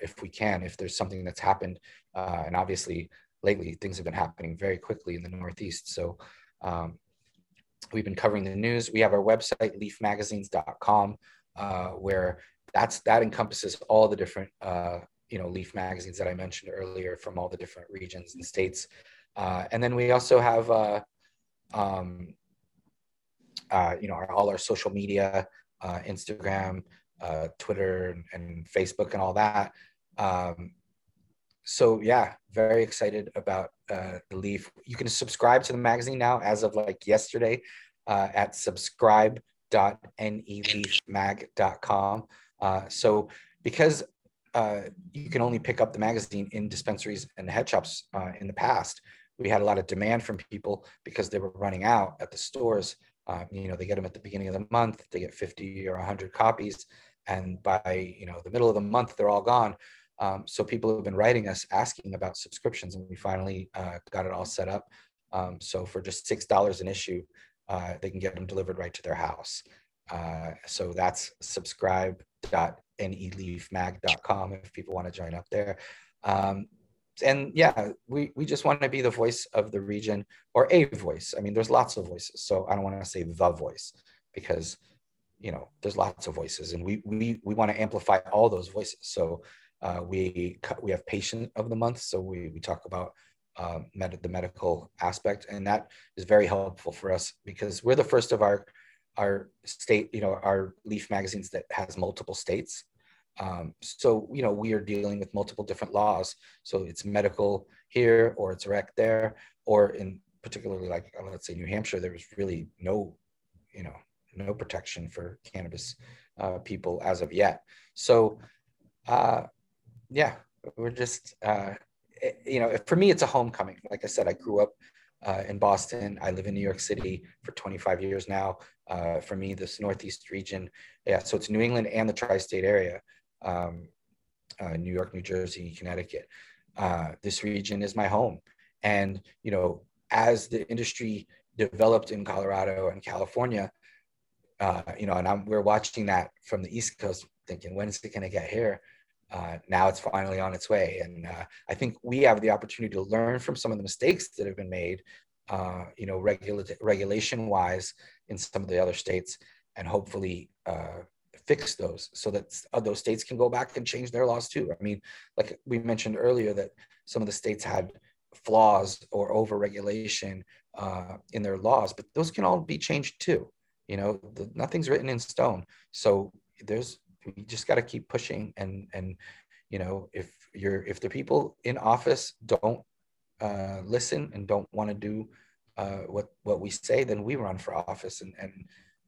if we can, if there's something that's happened. And obviously lately things have been happening very quickly in the Northeast. So we've been covering the news. We have our website, leafmagazines.com, where that encompasses all the different, you know, leaf magazines that I mentioned earlier from all the different regions and states. And then we also have, you know, all our social media, Instagram, Twitter and Facebook and all that. So yeah, very excited about the Leaf. You can subscribe to the magazine now as of like yesterday at subscribe.neleafmag.com. So because you can only pick up the magazine in dispensaries and head shops in the past, we had a lot of demand from people because they were running out at the stores. You know, they get them at the beginning of the month, they get 50 or 100 copies, and by, you know, the middle of the month, they're all gone. So people have been writing us asking about subscriptions, and we finally got it all set up. So for just $6 an issue, they can get them delivered right to their house. So that's subscribe.neleafmag.com if people want to join up there. And yeah, we just want to be the voice of the region, or a voice. I mean, there's lots of voices, so I don't want to say the voice, because, you know, there's lots of voices, and we want to amplify all those voices. So we have patient of the month. So we talk about the medical aspect, and that is very helpful for us because we're the first of our state, you know, our Leaf magazines that has multiple states. So, you know, we are dealing with multiple different laws. So it's medical here, or it's rec there, or in particularly, like, let's say New Hampshire, there was really no, you know, no protection for cannabis people as of yet. So, yeah, we're just, you know, for me, it's a homecoming. Like I said, I grew up in Boston. I live in New York City for 25 years now. For me, this Northeast region, yeah, so it's New England and the tri-state area. New York, New Jersey, Connecticut. This region is my home. And, you know, as the industry developed in Colorado and California, you know, and we're watching that from the East Coast thinking, when is it going to get here? Now it's finally on its way. And I think we have the opportunity to learn from some of the mistakes that have been made, you know, regulation wise in some of the other states, and hopefully fix those so that those states can go back and change their laws too. I mean, like we mentioned earlier, that some of the states had flaws or over-regulation in their laws, but those can all be changed too. You know, nothing's written in stone. So you just got to keep pushing, and you know, if the people in office don't listen and don't want to do what we say, then we run for office and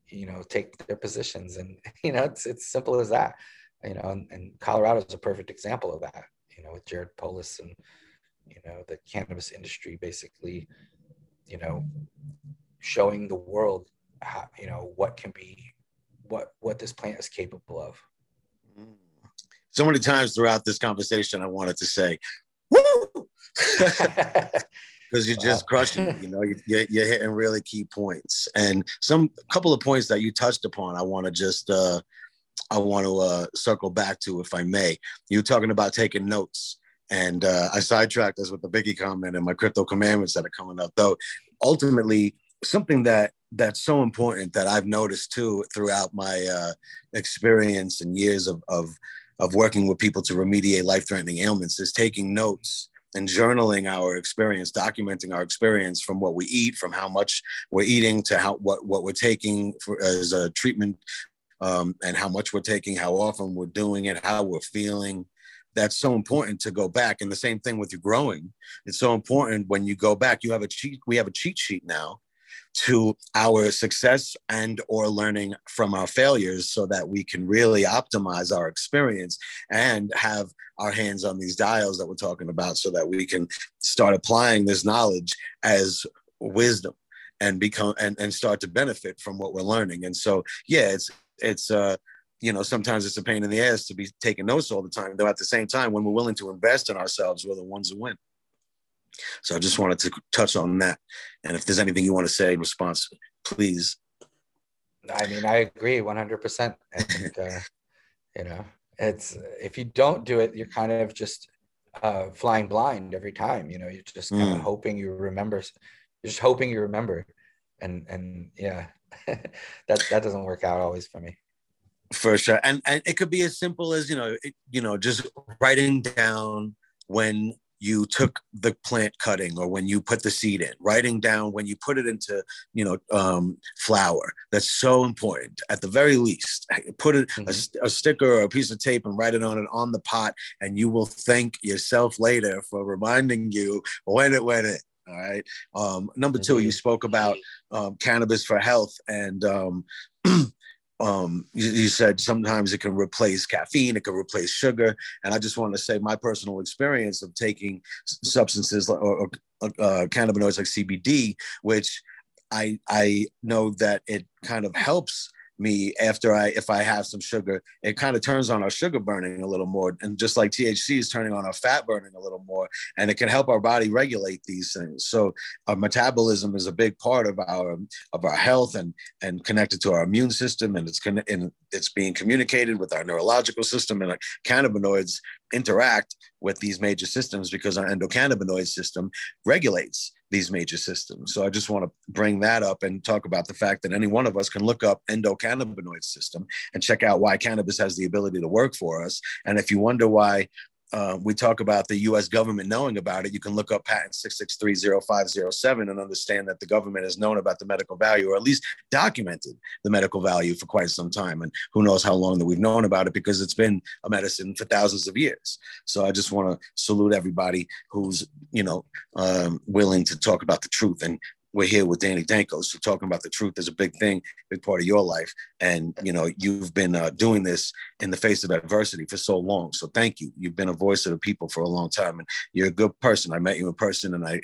you know, take their positions, and you know, it's simple as that. You know, and Colorado is a perfect example of that. You know, with Jared Polis and you know, the cannabis industry basically, you know, showing the world how, you know, what can be. What this plant is capable of. So many times throughout this conversation, I wanted to say, "Woo!" because you just crushed it. You know, you're hitting really key points, and couple of points that you touched upon. I want to just, circle back to, if I may. You were talking about taking notes, and I sidetracked us with the Biggie comment and my crypto commandments that are coming up. Though, ultimately, something that's so important that I've noticed too throughout my experience and years of working with people to remediate life-threatening ailments is taking notes and journaling our experience, documenting our experience from what we eat, from how much we're eating to what we're taking as a treatment, and how much we're taking, how often we're doing it, how we're feeling. That's so important to go back. And the same thing with your growing. It's so important when you go back, we have a cheat sheet now to our success and or learning from our failures so that we can really optimize our experience and have our hands on these dials that we're talking about so that we can start applying this knowledge as wisdom and become and start to benefit from what we're learning. And so, yeah, it's you know, sometimes it's a pain in the ass to be taking notes all the time, though at the same time, when we're willing to invest in ourselves, we're the ones who win. So I just wanted to touch on that. And if there's anything you want to say in response, please. I mean, I agree 100%. I think, you know, it's, if you don't do it, you're kind of just flying blind every time. You know, you're just kind of hoping you remember. You're just hoping you remember. And yeah, that doesn't work out always for me. For sure. And it could be as simple as, you know, just writing down when you took the plant cutting or when you put the seed in, writing down when you put it into, you know, flower. That's so important. At the very least, put it, a sticker or a piece of tape and write it on the pot, and you will thank yourself later for reminding you when it went in. All right. Number two, you spoke about cannabis for health, and you said sometimes it can replace caffeine, it can replace sugar. And I just want to say my personal experience of taking substances or cannabinoids like CBD, which I know that it kind of helps me after if I have some sugar, it kind of turns on our sugar burning a little more. And just like THC is turning on our fat burning a little more, and it can help our body regulate these things. So our metabolism is a big part of our health, and connected to our immune system. And it's being communicated with our neurological system, and our cannabinoids interact with these major systems because our endocannabinoid system regulates these major systems. So I just want to bring that up and talk about the fact that any one of us can look up endocannabinoid system and check out why cannabis has the ability to work for us. And if you wonder why we talk about the U.S. government knowing about it, you can look up Patent 6630507 and understand that the government has known about the medical value, or at least documented the medical value for quite some time. And who knows how long that we've known about it, because it's been a medicine for thousands of years. So I just want to salute everybody who's, willing to talk about the truth. And we're here with Danny Danko, so talking about the truth is a big thing, big part of your life. And, you've been doing this in the face of adversity for so long. So thank you. You've been a voice of the people for a long time, and you're a good person. I met you in person, and I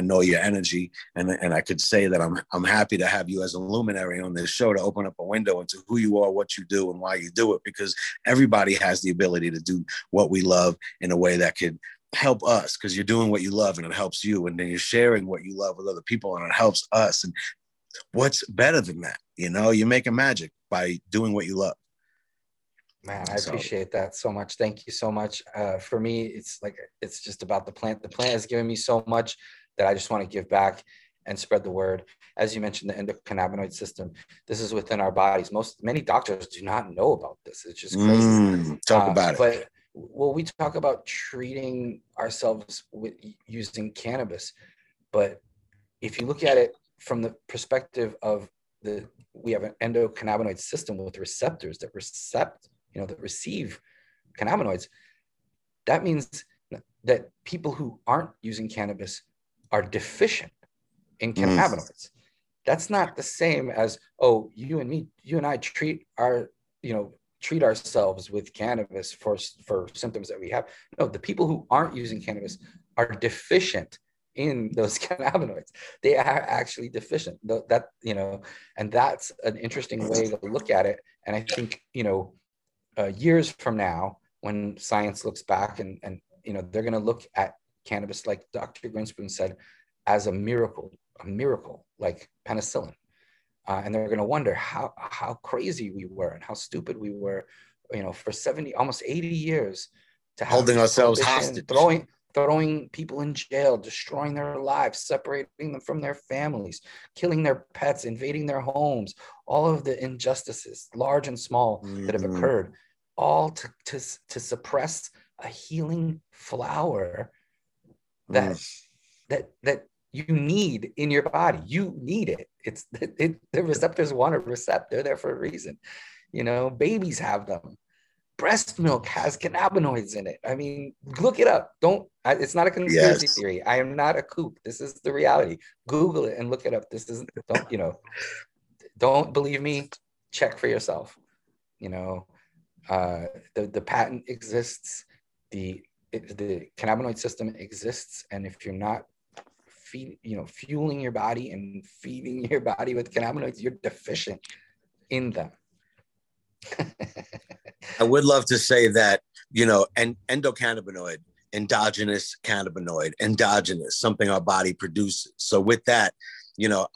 know your energy. And I could say that I'm happy to have you as a luminary on this show, to open up a window into who you are, what you do, and why you do it, because everybody has the ability to do what we love in a way that could help us, because you're doing what you love and it helps you. And then you're sharing what you love with other people and it helps us. And what's better than that? You're making magic by doing what you love. Man, I appreciate that so much. Thank you so much. For me, it's just about the plant. The plant has given me so much that I just want to give back and spread the word. As you mentioned, the endocannabinoid system, this is within our bodies. Many doctors do not know about this. It's just crazy. Talk about it. But, well, we talk about treating ourselves with using cannabis, but if you look at it from the perspective of we have an endocannabinoid system with receptors that receive cannabinoids, that means that people who aren't using cannabis are deficient in cannabinoids. That's not the same as, you and I treat our, treat ourselves with cannabis for symptoms that we have. No, the people who aren't using cannabis are deficient in those cannabinoids. They are actually deficient. And that's an interesting way to look at it. And I think, years from now, when science looks back and they're going to look at cannabis, like Dr. Grinspoon said, as a miracle, like penicillin. And they're going to wonder how crazy we were and how stupid we were, for 70, almost 80 years, to holding ourselves hostage, throwing people in jail, destroying their lives, separating them from their families, killing their pets, invading their homes, all of the injustices, large and small, that have occurred, all to suppress a healing flower that you need in your body. You need it. The receptors want to recept. They're there for a reason. Babies have them. Breast milk has cannabinoids in it. I mean, look it up. It's not a conspiracy theory. I am not a kook. This is the reality. Google it and look it up. This isn't, don't believe me. Check for yourself. The patent exists. The cannabinoid system exists. And if you're not fueling your body and feeding your body with cannabinoids, you're deficient in them. I would love to say that, endocannabinoid, endogenous cannabinoid, something our body produces. So with that,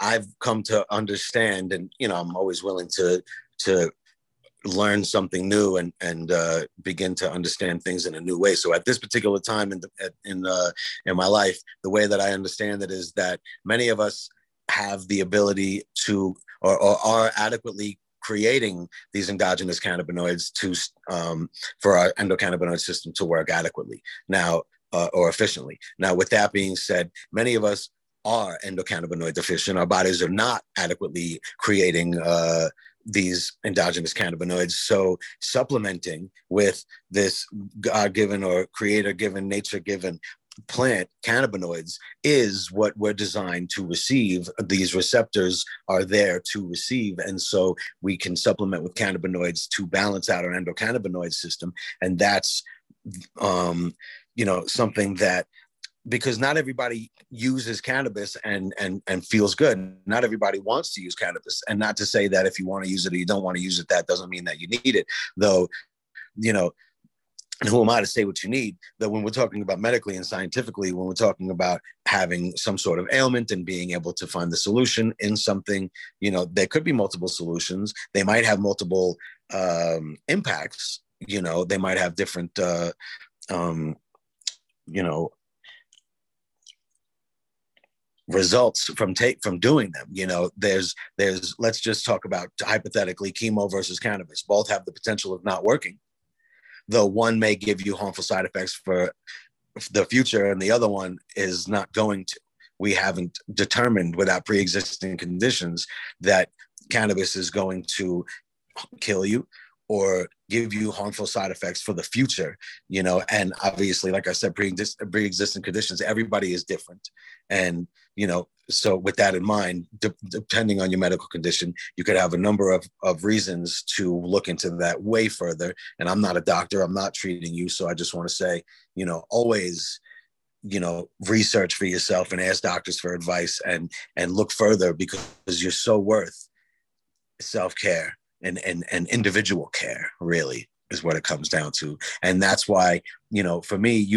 I've come to understand, and, I'm always willing to learn something new and begin to understand things in a new way. So at this particular time in my life, the way that I understand it is that many of us have the ability to, or are adequately creating these endogenous cannabinoids for our endocannabinoid system to work adequately. Now, or efficiently. Now, with that being said, many of us are endocannabinoid deficient. Our bodies are not adequately creating these endogenous cannabinoids. So supplementing with this God-given or creator-given, nature-given plant cannabinoids is what we're designed to receive. These receptors are there to receive. And so we can supplement with cannabinoids to balance out our endocannabinoid system. And that's, something that, because not everybody uses cannabis and feels good. Not everybody wants to use cannabis. And not to say that if you want to use it or you don't want to use it, that doesn't mean that you need it. Though, and who am I to say what you need? That when we're talking about medically and scientifically, when we're talking about having some sort of ailment and being able to find the solution in something, there could be multiple solutions. They might have multiple impacts. They might have different, results from doing them. There's let's just talk about hypothetically chemo versus cannabis. Both have the potential of not working, though one may give you harmful side effects for the future and the other one is not going to. We haven't determined without pre-existing conditions that cannabis is going to kill you or give you harmful side effects for the future, and obviously, like I said, pre-existing conditions, everybody is different. And, so with that in mind, depending on your medical condition, you could have a number of reasons to look into that way further. And I'm not a doctor, I'm not treating you. So I just want to say, always, research for yourself and ask doctors for advice and look further, because you're so worth self-care. And individual care really is what it comes down to. And that's why, for me,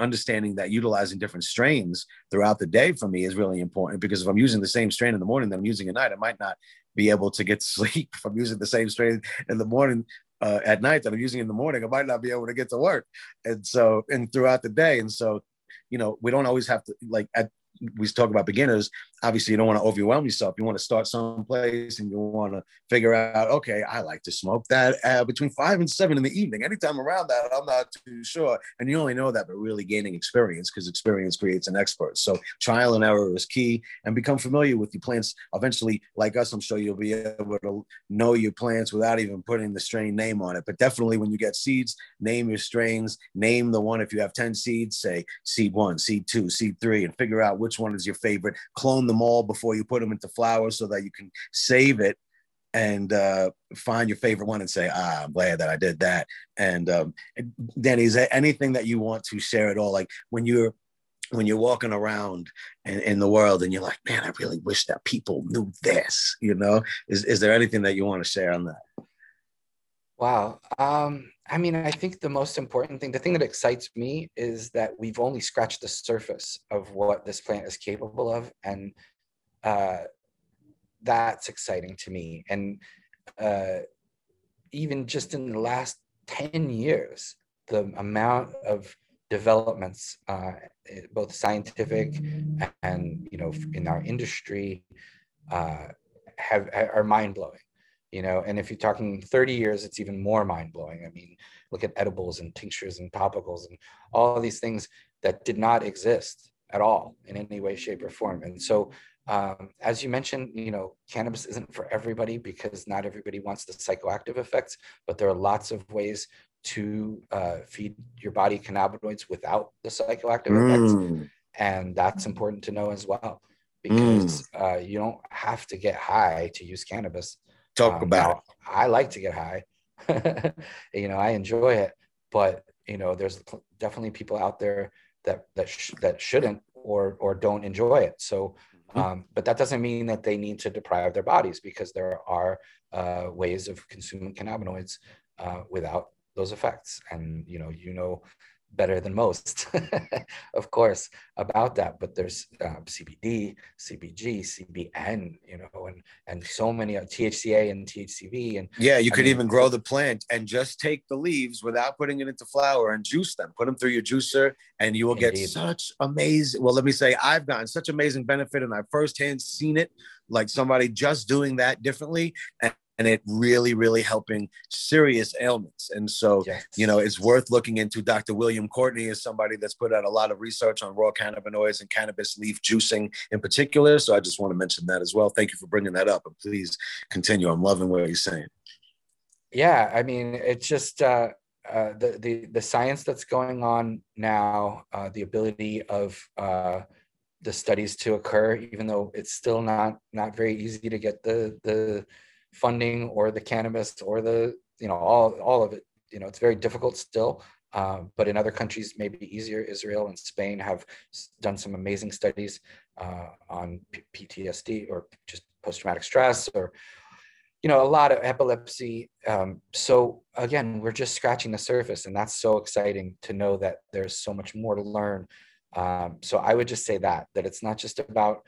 understanding that utilizing different strains throughout the day for me is really important, because if I'm using the same strain in the morning that I'm using at night, I might not be able to get to sleep. If I'm using the same strain in the morning at night that I'm using in the morning, I might not be able to get to work. And throughout the day. And so, we don't always have to, we talk about beginners. Obviously, you don't want to overwhelm yourself. You want to start someplace and you want to figure out, okay, I like to smoke that between 5 and 7 in the evening. Anytime around that, I'm not too sure. And you only know that by really gaining experience, because experience creates an expert. So trial and error is key, and become familiar with your plants. Eventually, like us, I'm sure you'll be able to know your plants without even putting the strain name on it. But definitely when you get seeds, name your strains, name the one. If you have 10 seeds, say seed 1, seed 2, seed 3, and figure out which one is your favorite. Clone them all before you put them into flower so that you can save it and find your favorite one and say, I'm glad that I did that. And Danny, is there anything that you want to share at all? Like when you're walking around in the world and you're like, man, I really wish that people knew this, is there anything that you want to share on that? Wow. I think the most important thing, the thing that excites me, is that we've only scratched the surface of what this plant is capable of. And that's exciting to me. And even just in the last 10 years, the amount of developments, both scientific and, in our industry, are mind-blowing. And if you're talking 30 years, it's even more mind-blowing. Look at edibles and tinctures and topicals and all of these things that did not exist at all in any way, shape, or form. And so, as you mentioned, cannabis isn't for everybody, because not everybody wants the psychoactive effects, but there are lots of ways to feed your body cannabinoids without the psychoactive effects. And that's important to know as well, because you don't have to get high to use cannabis. Talk about it. I like to get high. I enjoy it, but there's definitely people out there that shouldn't or don't enjoy it. So, but that doesn't mean that they need to deprive their bodies, because there are ways of consuming cannabinoids without those effects. And better than most, of course, about that. But there's CBD, CBG, CBN, and so many, THCA and THCV. And yeah, you could even grow the plant and just take the leaves without putting it into flour and juice them. Put them through your juicer and you will get such amazing. Well, let me say, I've gotten such amazing benefit, and I've firsthand seen it, like somebody just doing that differently. and it really, really helping serious ailments. And so, you know, it's worth looking into. Dr. William Courtney is somebody that's put out a lot of research on raw cannabinoids and cannabis leaf juicing in particular. So I just want to mention that as well. Thank you for bringing that up, and please continue. I'm loving what you're saying. Yeah. I mean, it's just, the science that's going on now, the ability of, the studies to occur, even though it's still not very easy to get the funding or the cannabis or the, you know, all of it, you know, it's very difficult still. But in other countries, maybe easier. Israel and Spain have done some amazing studies on PTSD or just post-traumatic stress, or, you know, a lot of epilepsy. So again, we're just scratching the surface, and that's so exciting to know that there's so much more to learn. So I would just say that it's not just about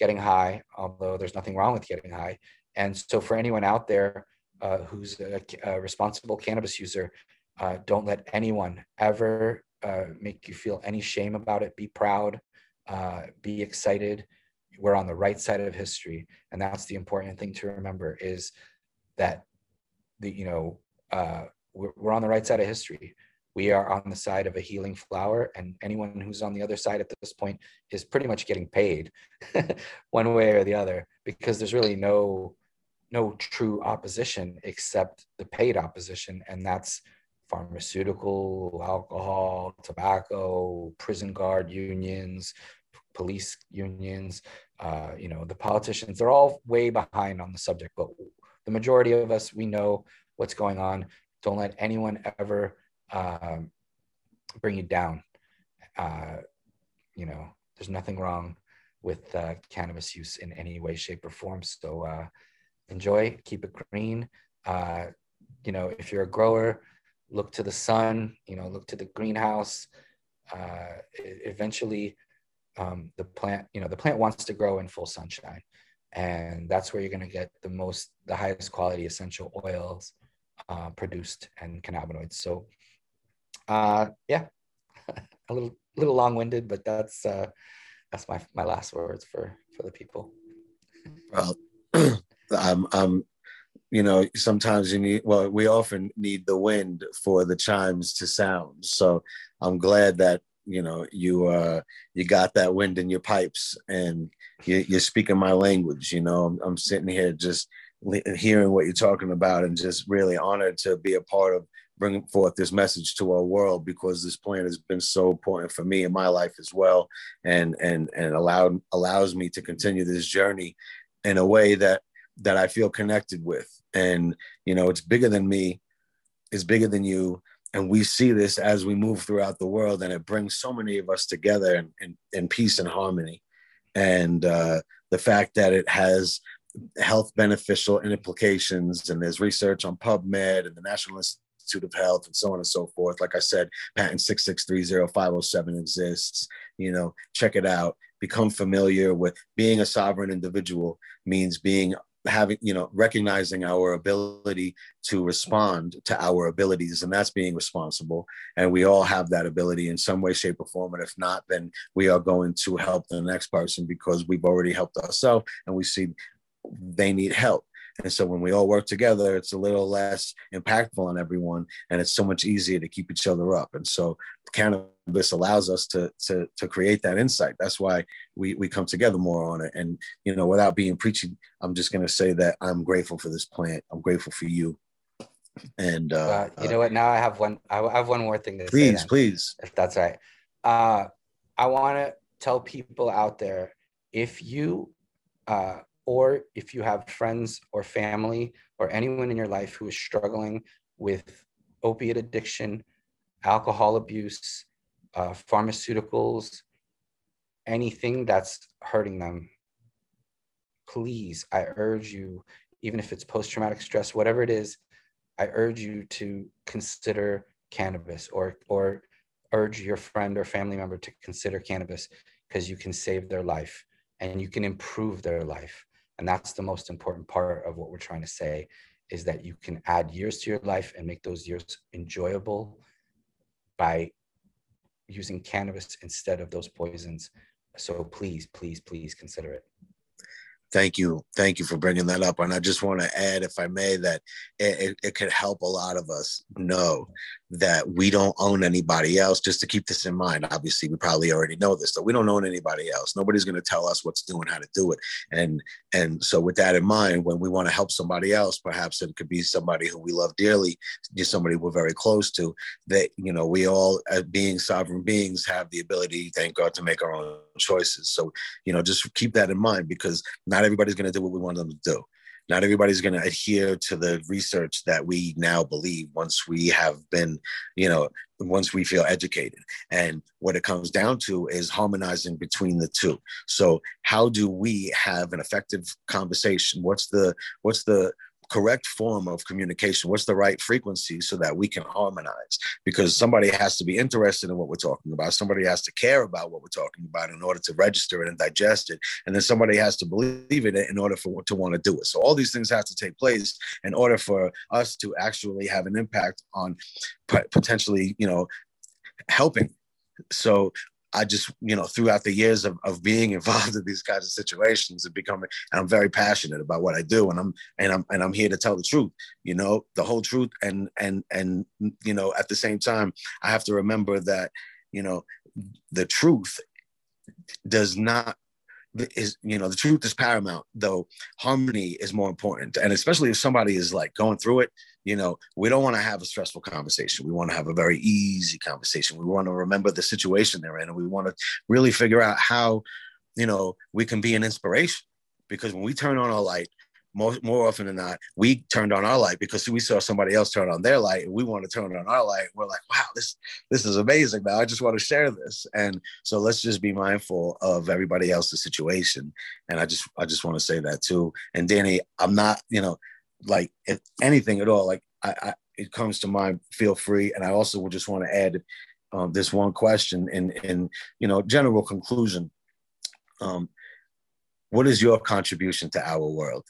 getting high, although there's nothing wrong with getting high. And so for anyone out there who's a responsible cannabis user, don't let anyone ever make you feel any shame about it. Be proud, be excited. We're on the right side of history. And that's the important thing to remember, is that, we're on the right side of history. We are on the side of a healing flower, and anyone who's on the other side at this point is pretty much getting paid one way or the other, because there's really no true opposition except the paid opposition. And that's pharmaceutical, alcohol, tobacco, prison guard unions, police unions, the politicians. They're all way behind on the subject, but the majority of us, we know what's going on. Don't let anyone ever bring you down. There's nothing wrong with cannabis use in any way, shape, or form. So enjoy, keep it green. If you're a grower, look to the sun, look to the greenhouse. Eventually, the plant wants to grow in full sunshine, and that's where you're going to get the highest quality essential oils produced, and cannabinoids. So a little long-winded, but that's my last words for the people. Well, sometimes we often need the wind for the chimes to sound. So I'm glad that, you got that wind in your pipes, and you're speaking my language. I'm sitting here just hearing what you're talking about, and just really honored to be a part of bringing forth this message to our world, because this plant has been so important for me in my life as well, and allows me to continue this journey in a way that I feel connected with. And, it's bigger than me, it's bigger than you. And we see this as we move throughout the world, and it brings so many of us together in peace and harmony. And the fact that it has health beneficial implications, and there's research on PubMed and the National Institute of Health and so on and so forth. Like I said, patent 6630507 exists. Check it out. Become familiar with being a sovereign individual means recognizing our ability to respond to our abilities, and that's being responsible. And we all have that ability in some way, shape, or form. And if not, then we are going to help the next person, because we've already helped ourselves, and we see they need help. And so when we all work together, it's a little less impactful on everyone, and it's so much easier to keep each other up. And so cannabis allows us to create that insight. That's why we come together more on it. And, without being preachy, I'm just going to say that I'm grateful for this plant. I'm grateful for you. And what? Now I have one more thing to say. Please. If that's all right. I want to tell people out there, if you, or if you have friends or family or anyone in your life who is struggling with opiate addiction, alcohol abuse, pharmaceuticals, anything that's hurting them, please, I urge you, even if it's post-traumatic stress, whatever it is, I urge you to consider cannabis, or urge your friend or family member to consider cannabis, because you can save their life and you can improve their life. And that's the most important part of what we're trying to say, is that you can add years to your life and make those years enjoyable by using cannabis instead of those poisons. So please, please, please consider it. Thank you. Thank you for bringing that up. And I just want to add, if I may, that it could help a lot of us know that we don't own anybody else. Just to keep this in mind, obviously, we probably already know this, that we don't own anybody else. Nobody's going to tell us what to do and how to do it. And so with that in mind, when we want to help somebody else, perhaps it could be somebody who we love dearly, somebody we're very close to, that, you know, we all, as being sovereign beings, have the ability, thank God, to make our own choices. So, you know, just keep that in mind, because not everybody's going to do what we want them to do. Not everybody's going to adhere to the research that we now believe once we have been, you know, once we feel educated. And what it comes down to is harmonizing between the two. So how do we have an effective conversation? What's the correct form of communication? What's the right frequency so that we can harmonize? Because somebody has to be interested in what we're talking about. Somebody has to care about what we're talking about in order to register it and digest it. And then somebody has to believe in it in order to want to do it. So all these things have to take place in order for us to actually have an impact on potentially, you know, helping. So I just, you know, throughout the years of being involved in these kinds of situations and becoming, and I'm very passionate about what I do, and I'm here to tell the truth, you know, the whole truth. And, you know, at the same time, I have to remember that, you know, the truth does not, is, you know, the truth is paramount, though harmony is more important. And especially if somebody is like going through it, you know, we don't want to have a stressful conversation. We want to have a very easy conversation. We want to remember the situation they're in, and we want to really figure out how, you know, we can be an inspiration. Because when we turn on our light, more often than not, we turned on our light because we saw somebody else turn on their light, and we want to turn on our light. We're like, wow, this is amazing. Now I just want to share this. And so let's just be mindful of everybody else's situation. And I just want to say that too. And Danny, I'm not, you know, like, if anything at all, like it comes to mind, feel free. And I also will just want to add this one question in, you know, general conclusion. What is your contribution to our world?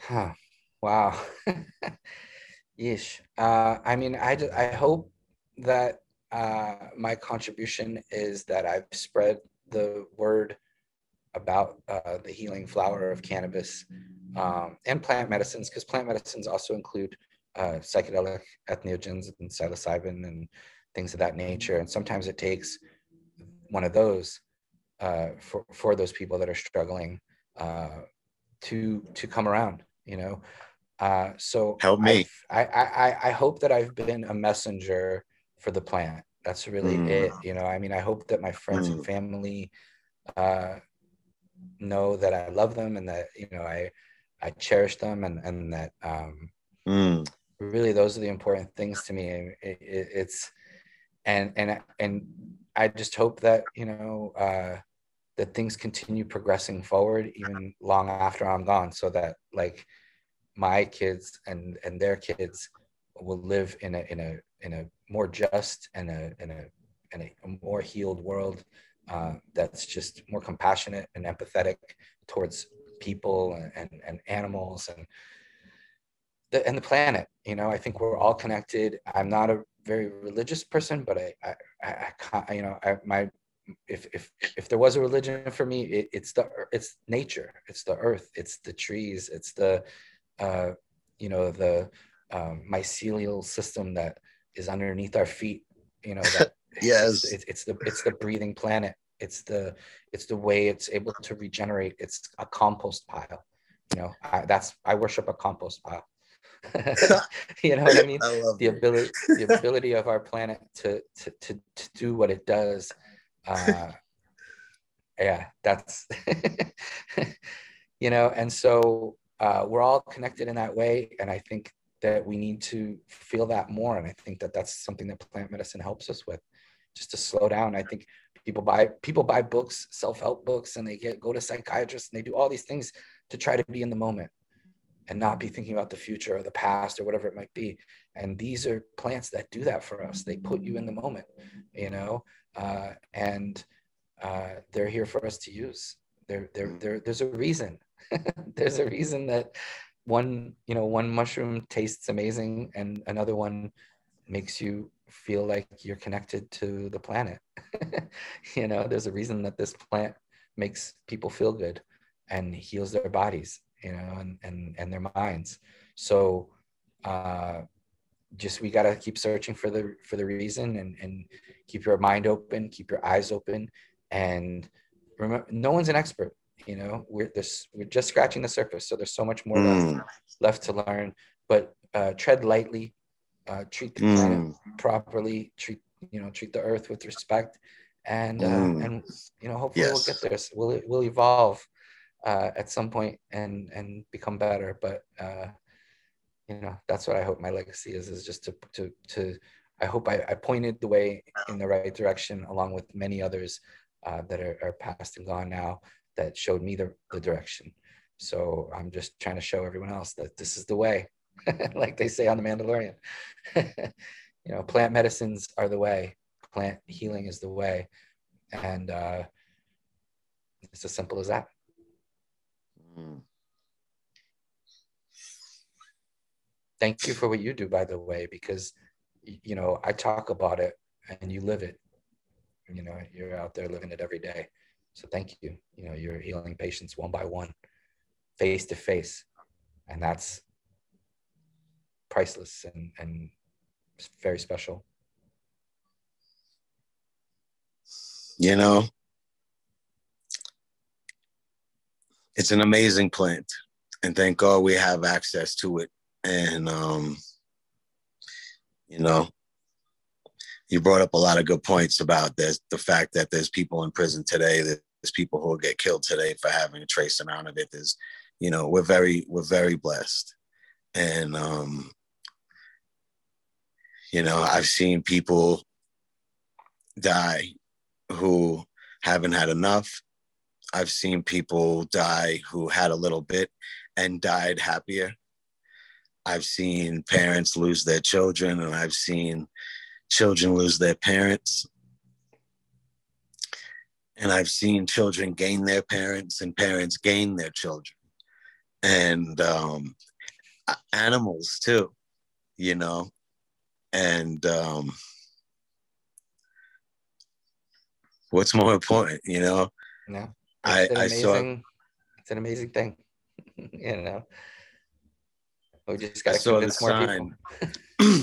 Huh. Wow. Yeesh. I mean, I hope that my contribution is that I've spread the word about the healing flower of cannabis and plant medicines, because plant medicines also include psychedelic ethnogens and psilocybin and things of that nature. And sometimes it takes one of those for those people that are struggling to come around, you know. So help me. I hope that I've been a messenger for the plant. That's really it, you know. I mean, I hope that my friends and family know that I love them, and that, you know, I cherish them, and that really those are the important things to me. It's and I just hope that, you know, that things continue progressing forward even long after I'm gone, so that, like, my kids and their kids will live in a more just and a more healed world that's just more compassionate and empathetic towards people and animals and the planet. You know, I think we're all connected. I'm not a very religious person, but I can't, you know, if there was a religion for me, it's nature, it's the earth, it's the trees, it's the you know, the mycelial system that is underneath our feet, you know, that yes, it's the breathing planet. It's the way it's able to regenerate. It's a compost pile, you know. I worship a compost pile. You know what I mean? I love the ability of our planet to do what it does. Yeah, that's you know. And so we're all connected in that way, and I think that we need to feel that more. And I think that that's something that plant medicine helps us with. Just to slow down. I think people buy books, self-help books, and they go to psychiatrists, and they do all these things to try to be in the moment and not be thinking about the future or the past or whatever it might be. And these are plants that do that for us. They put you in the moment, you know, and they're here for us to use. There's a reason. There's a reason that one mushroom tastes amazing and another one makes you feel like you're connected to the planet. You know, there's a reason that this plant makes people feel good and heals their bodies, you know, and their minds. So just, we got to keep searching for the reason, and keep your mind open, keep your eyes open, and remember, no one's an expert. You know, we're just scratching the surface. So there's so much more left to learn, but tread lightly, treat the planet properly, treat the earth with respect, and you know, hopefully we'll get there. We'll evolve at some point and become better. But you know, that's what I hope my legacy is just to I hope I pointed the way in the right direction, along with many others that are past and gone now, that showed me the direction. So I'm just trying to show everyone else that this is the way, like they say on The Mandalorian. You know, plant medicines are the way, plant healing is the way. And it's as simple as that. Thank you for what you do, by the way, because, you know, I talk about it and you live it. You know, you're out there living it every day. So thank you. You know, you're healing patients one by one, face to face. And that's priceless and very special. You know, it's an amazing plant. And thank God we have access to it. And, you know, you brought up a lot of good points about this, the fact that there's people in prison today, that there's people who will get killed today for having a trace amount of it. There's, you know, we're very blessed. And, you know, I've seen people die who haven't had enough. I've seen people die who had a little bit and died happier. I've seen parents lose their children, and I've seen children lose their parents. And I've seen children gain their parents and parents gain their children. And animals too, you know. And what's more important, you know? No, it's an amazing thing, you know. We just got to convince more people.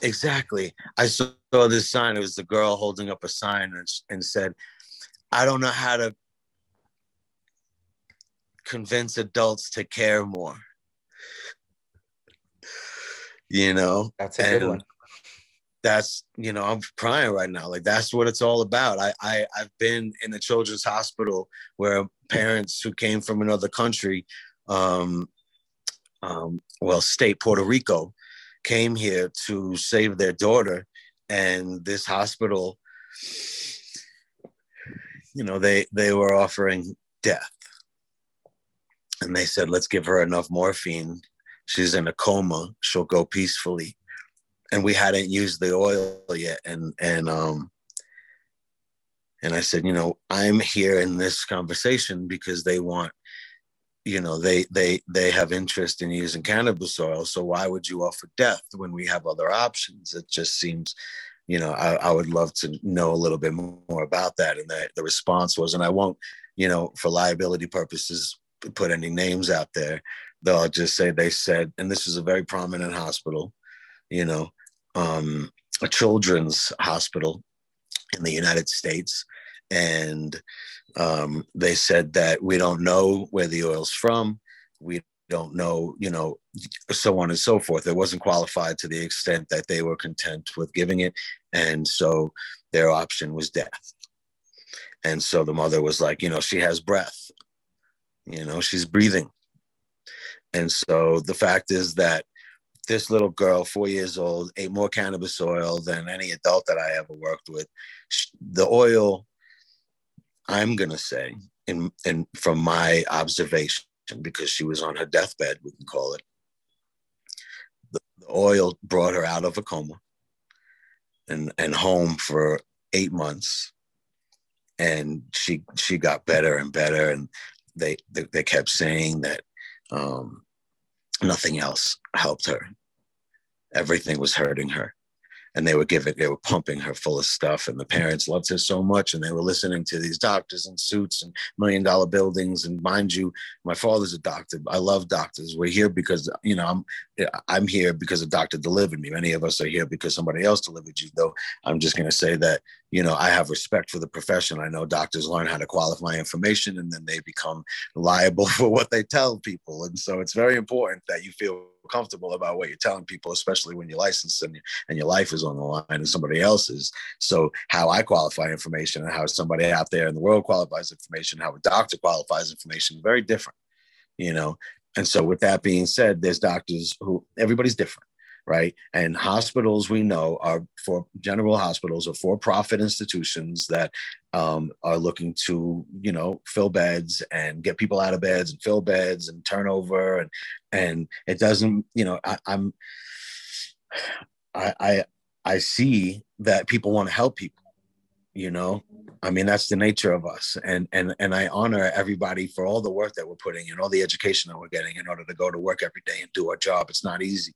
Exactly. I saw this sign. It was the girl holding up a sign and said, I don't know how to convince adults to care more. You know? That's a good one. That's, you know, I'm crying right now. Like, that's what it's all about. I've been in the children's hospital where parents who came from another country, state, Puerto Rico, came here to save their daughter, and this hospital, you know, they were offering death, and they said, let's give her enough morphine, she's in a coma, she'll go peacefully. And we hadn't used the oil yet, and I said, you know, I'm here in this conversation because they want, you know, they have interest in using cannabis oil. So why would you offer death when we have other options? It just seems, you know, I would love to know a little bit more about that. And that the response was, and I won't, you know, for liability purposes, put any names out there, though I'll just say they said, and this is a very prominent hospital, you know, a children's hospital in the United States. And they said that we don't know where the oil's from. We don't know, you know, so on and so forth. It wasn't qualified to the extent that they were content with giving it. And so their option was death. And so the mother was like, you know, she has breath, you know, she's breathing. And so the fact is that this little girl, 4 years old, ate more cannabis oil than any adult that I ever worked with. The oil, I'm going to say, and from my observation, because she was on her deathbed, we can call it, the oil brought her out of a coma and home for 8 months. And she got better and better. And they kept saying that nothing else helped her. Everything was hurting her. and they were pumping her full of stuff. And the parents loved her so much. And they were listening to these doctors in suits and $1 million buildings. And mind you, my father's a doctor. I love doctors. We're here because, you know, I'm here because a doctor delivered me. Many of us are here because somebody else delivered you, though. I'm just going to say that, you know, I have respect for the profession. I know doctors learn how to qualify information and then they become liable for what they tell people. And so it's very important that you feel comfortable about what you're telling people, especially when you're licensed and your life is on the line and somebody else's. So how I qualify information and how somebody out there in the world qualifies information, how a doctor qualifies information, very different, you know? And so with that being said, there's doctors who, everybody's different, right? And hospitals, we know, are for general hospitals or for-profit institutions that are looking to, you know, fill beds and get people out of beds and fill beds and turnover. And it doesn't, you know, I see that people want to help people. You know, I mean, that's the nature of us. And I honor everybody for all the work that we're putting in, all the education that we're getting in order to go to work every day and do our job. It's not easy,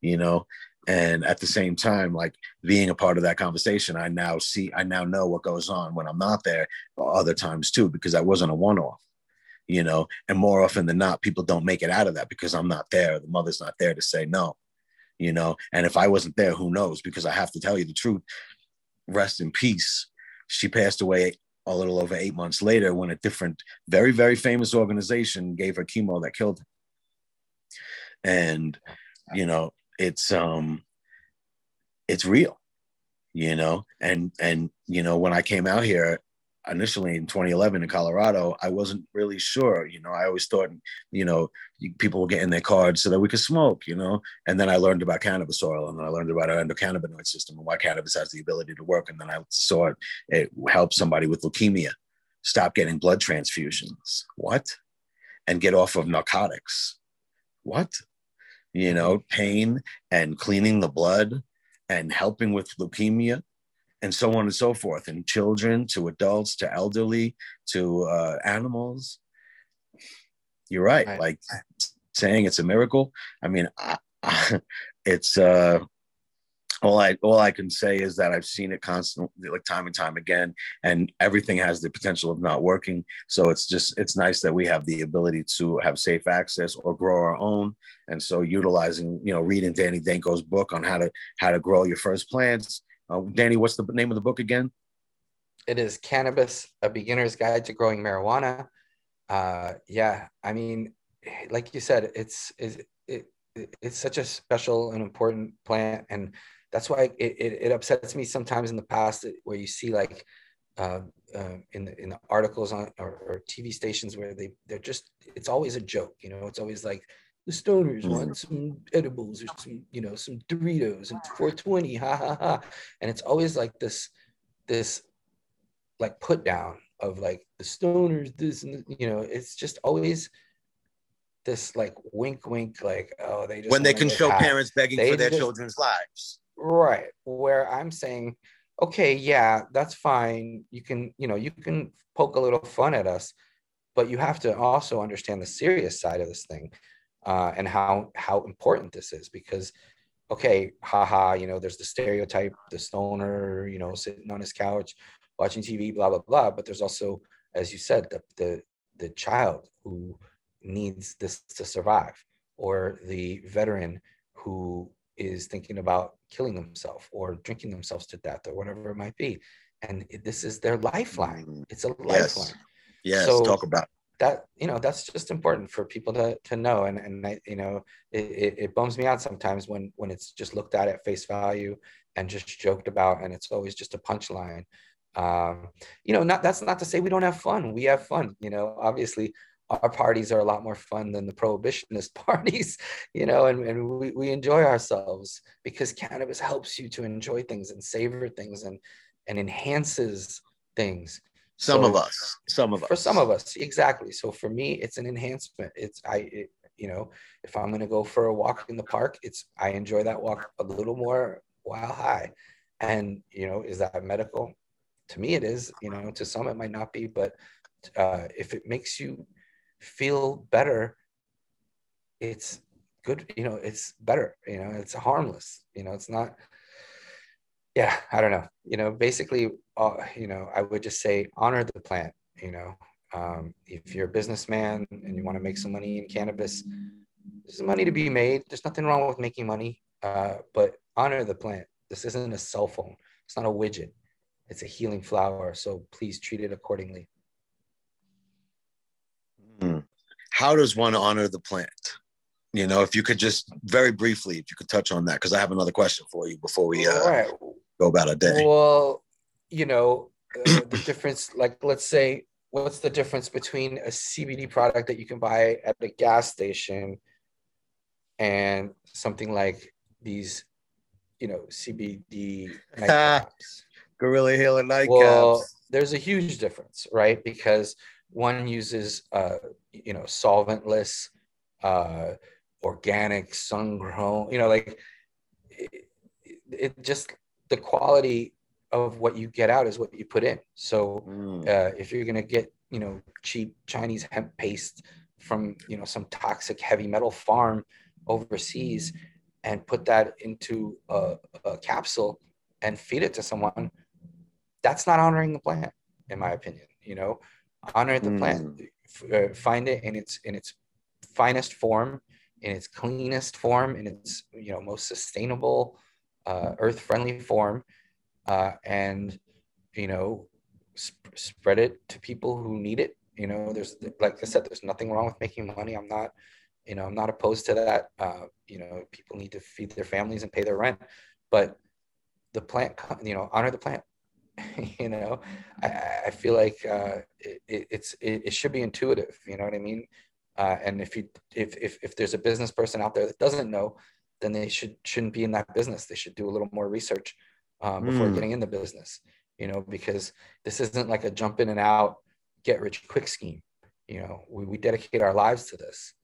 you know? And at the same time, like being a part of that conversation, I now know what goes on when I'm not there other times too, because I wasn't a one-off, you know? And more often than not, people don't make it out of that because I'm not there. The mother's not there to say no, you know? And if I wasn't there, who knows? Because I have to tell you the truth. Rest in peace. She passed away a little over 8 months later when a different, very, very famous organization gave her chemo that killed her. And, you know, it's real, you know? And, you know, when I came out here initially in 2011 in Colorado, I wasn't really sure, you know, I always thought, you know, people were getting their cards so that we could smoke, you know, and then I learned about cannabis oil and I learned about our endocannabinoid system and why cannabis has the ability to work. And then I saw it helped somebody with leukemia stop getting blood transfusions. What? And get off of narcotics. What? You know, pain and cleaning the blood and helping with leukemia. And so on and so forth, and children to adults to elderly to animals. You're right. Like saying it's a miracle. I mean, it's all I can say is that I've seen it constantly, like time and time again, and everything has the potential of not working. So it's nice that we have the ability to have safe access or grow our own. And so utilizing, you know, reading Danny Danko's book on how to grow your first plants. Danny, what's the name of the book again? It is Cannabis, A Beginner's Guide to Growing Marijuana. Yeah, I mean, like you said, it's such a special and important plant. And that's why it upsets me sometimes in the past where you see like in the articles on or TV stations where they're just, it's always a joke, you know, it's always like, the stoners want some edibles or some, you know, some Doritos and 420, ha ha ha. And it's always like this like put down of like the stoners, this, and you know, it's just always this like wink, wink, like, oh, they just. When they can show parents begging for their children's lives. Right. Where I'm saying, okay, yeah, that's fine. You can poke a little fun at us, but you have to also understand the serious side of this thing. And how important this is because, okay, haha, you know, there's the stereotype, the stoner, you know, sitting on his couch, watching TV, blah, blah, blah. But there's also, as you said, the child who needs this to survive or the veteran who is thinking about killing themselves or drinking themselves to death or whatever it might be. And this is their lifeline. It's a lifeline. Yes. So, talk about it. That, you know, that's just important for people to know. And I, you know, it bums me out sometimes when it's just looked at face value and just joked about, and it's always just a punchline. You know, that's not to say we don't have fun. We have fun, you know, obviously our parties are a lot more fun than the prohibitionist parties, you know, and we enjoy ourselves because cannabis helps you to enjoy things and savor things and enhances things. For some of us, exactly. So for me, it's an enhancement. You know, if I'm going to go for a walk in the park, I enjoy that walk a little more while high. And, you know, is that medical? To me, it is, you know, to some it might not be, but if it makes you feel better, it's good, you know, it's better, you know, it's harmless, you know, it's not, yeah, I don't know, you know, basically, you know, I would just say honor the plant, you know. If you're a businessman and you want to make some money in cannabis, there's money to be made. There's nothing wrong with making money, but honor the plant. This isn't a cell phone. It's not a widget. It's a healing flower. So please treat it accordingly. How does one honor the plant? You know, if you could just very briefly, if you could touch on that, because I have another question for you before we go about our day. Well, you know, the difference, like, let's say, what's the difference between a CBD product that you can buy at a gas station and something like these, you know, CBD nightcaps? Guerrilla Healer nightcaps. Well, there's a huge difference, right? Because one uses, you know, solventless, organic, sun-grown, you know, like it just, the quality of what you get out is what you put in. So if you're going to get, you know, cheap Chinese hemp paste from, you know, some toxic heavy metal farm overseas and put that into a capsule and feed it to someone, that's not honoring the plant, in my opinion. You know, honor the plant, find it in its finest form, in its cleanest form, in its, you know, most sustainable, earth-friendly form. And, you know, spread it to people who need it. You know, there's, like I said, there's nothing wrong with making money. I'm not, you know, I'm not opposed to that. You know, people need to feed their families and pay their rent, but the plant, you know, honor the plant. You know, I feel like it should be intuitive. You know what I mean? And if there's a business person out there that doesn't know, then they shouldn't be in that business. They should do a little more research before getting in the business, you know, because this isn't like a jump in and out, get rich quick scheme. You know, we dedicate our lives to this,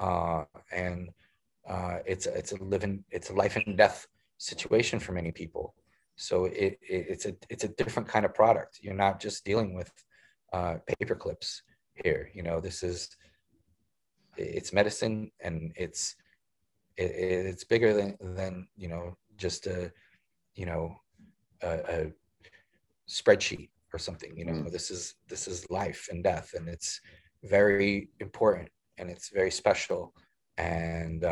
and it's a life and death situation for many people. So it's a different kind of product. You're not just dealing with paper clips here. You know, this is, it's medicine, and it's bigger than you know, just a, you know, a spreadsheet or something. You know, this is life and death, and it's very important, and it's very special. And,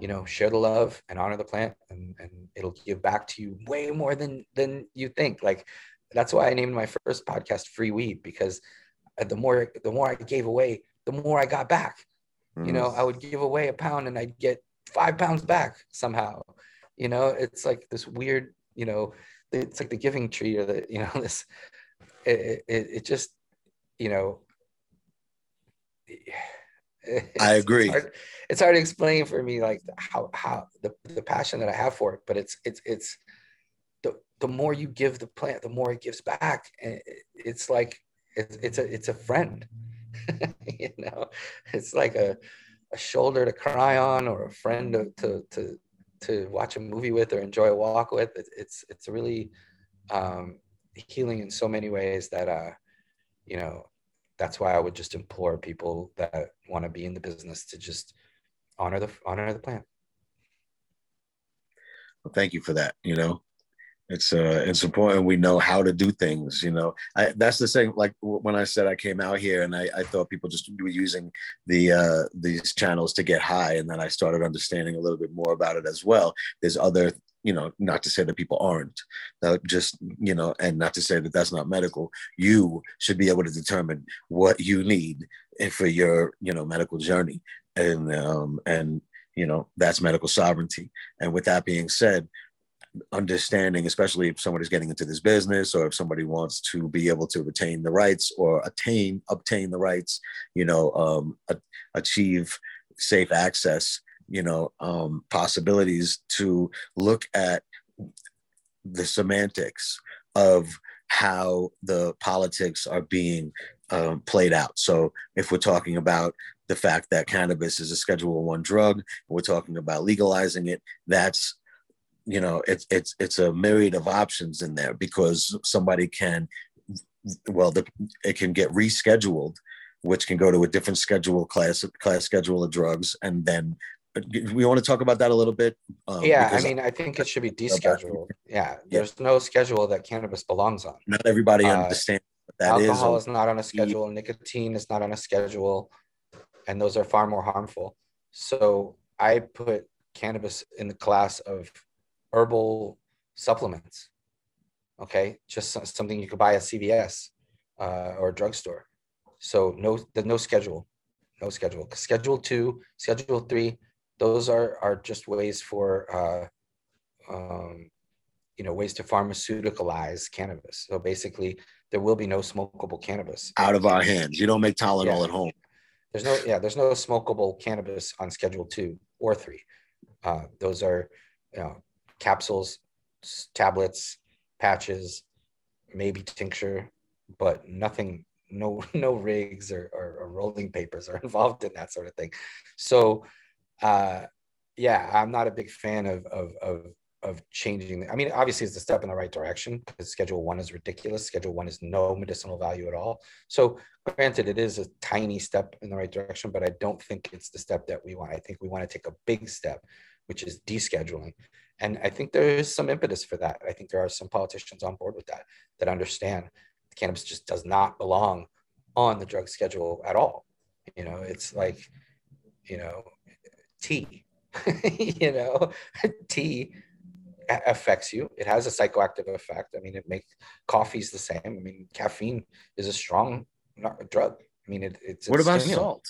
you know, share the love and honor the plant, and it'll give back to you way more than you think. Like, that's why I named my first podcast Free Weed, because the more I gave away, the more I got back. You know, I would give away a pound and I'd get 5 pounds back somehow. You know, it's like this weird, you know, it's like the giving tree, or the, you know, this, it just, you know. I agree. It's hard to explain for me, like how the passion that I have for it, but it's the more you give the plant, the more it gives back. And it's like, it's a friend, you know, it's like a shoulder to cry on, or a friend to watch a movie with, or enjoy a walk with. It's really healing in so many ways that, you know, that's why I would just implore people that want to be in the business to just honor the plant. Well, thank you for that. You know, it's important we know how to do things. You know, that's the thing. Like when I said I came out here and I thought people just were using the these channels to get high, and then I started understanding a little bit more about it as well. There's other, you know, not to say that people aren't, just, you know, and not to say that that's not medical. You should be able to determine what you need for your, you know, medical journey, and you know, that's medical sovereignty. And with that being said, understanding, especially if somebody's getting into this business, or if somebody wants to be able to retain the rights or obtain the rights, you know, achieve safe access, you know, possibilities, to look at the semantics of how the politics are being played out. So if we're talking about the fact that cannabis is a Schedule I drug, and we're talking about legalizing it, that's, you know, it's a myriad of options in there, because somebody can, well, it can get rescheduled, which can go to a different schedule class schedule of drugs, and then we want to talk about that a little bit. Yeah, I mean, I think it should be descheduled. Yeah, there's no schedule that cannabis belongs on. Not everybody understands what that alcohol is. Alcohol is not on a schedule. Nicotine is not on a schedule. And those are far more harmful. So I put cannabis in the class of herbal supplements. Okay, just something you could buy at CVS or a drugstore. So no schedule. Schedule 2, Schedule 3, those are just ways for, ways to pharmaceuticalize cannabis. So basically, there will be no smokable cannabis out of our hands. You don't make Tylenol at home. There's no smokable cannabis on Schedule 2 or 3. Those are, capsules, tablets, patches, maybe tincture, but nothing. No rigs or rolling papers are involved in that sort of thing. So, I'm not a big fan of changing. I mean, obviously it's a step in the right direction because Schedule 1 is ridiculous. Schedule 1 is no medicinal value at all. So granted, it is a tiny step in the right direction, but I don't think it's the step that we want. I think we want to take a big step, which is descheduling. And I think there is some impetus for that. I think there are some politicians on board with that understand cannabis just does not belong on the drug schedule at all. It's like, tea, tea affects you. It has a psychoactive effect. I mean, it makes coffee's the same. I mean, caffeine is a strong drug. I mean, it's what about stimulant.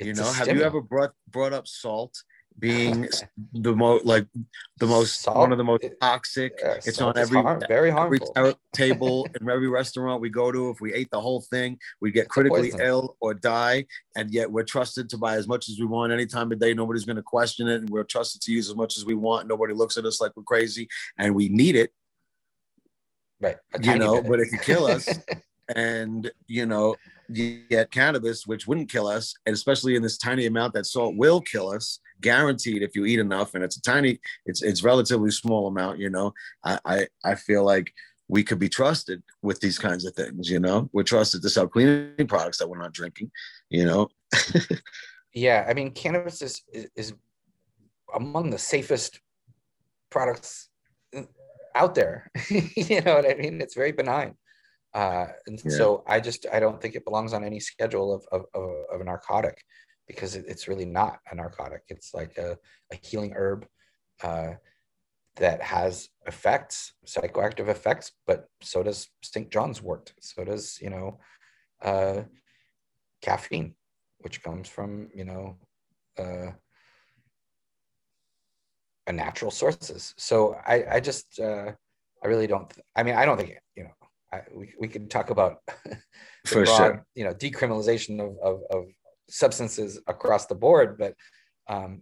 Salt? Have you ever brought up salt being one of the most toxic? It's on every very harmful every table in every restaurant we go to. If we ate the whole thing, we get critically ill or die, and yet we're trusted to buy as much as we want any time of day. Nobody's going to question it, and we're trusted to use as much as we want. Nobody looks at us like we're crazy, and we need it, right? But it can kill us. And you get cannabis, which wouldn't kill us, and especially in this tiny amount that salt will kill us, guaranteed, if you eat enough. And it's a tiny, it's relatively small amount. I feel like we could be trusted with these kinds of things. We're trusted to sell cleaning products that we're not drinking. Yeah, I mean, cannabis is among the safest products out there. You know what I mean? It's very benign. So I don't think it belongs on any schedule of a narcotic, because it's really not a narcotic. It's like a healing herb that has effects, psychoactive effects, but so does St. John's wort. So does, caffeine, which comes from, a natural sources. So I don't think, we could talk about decriminalization of substances across the board, but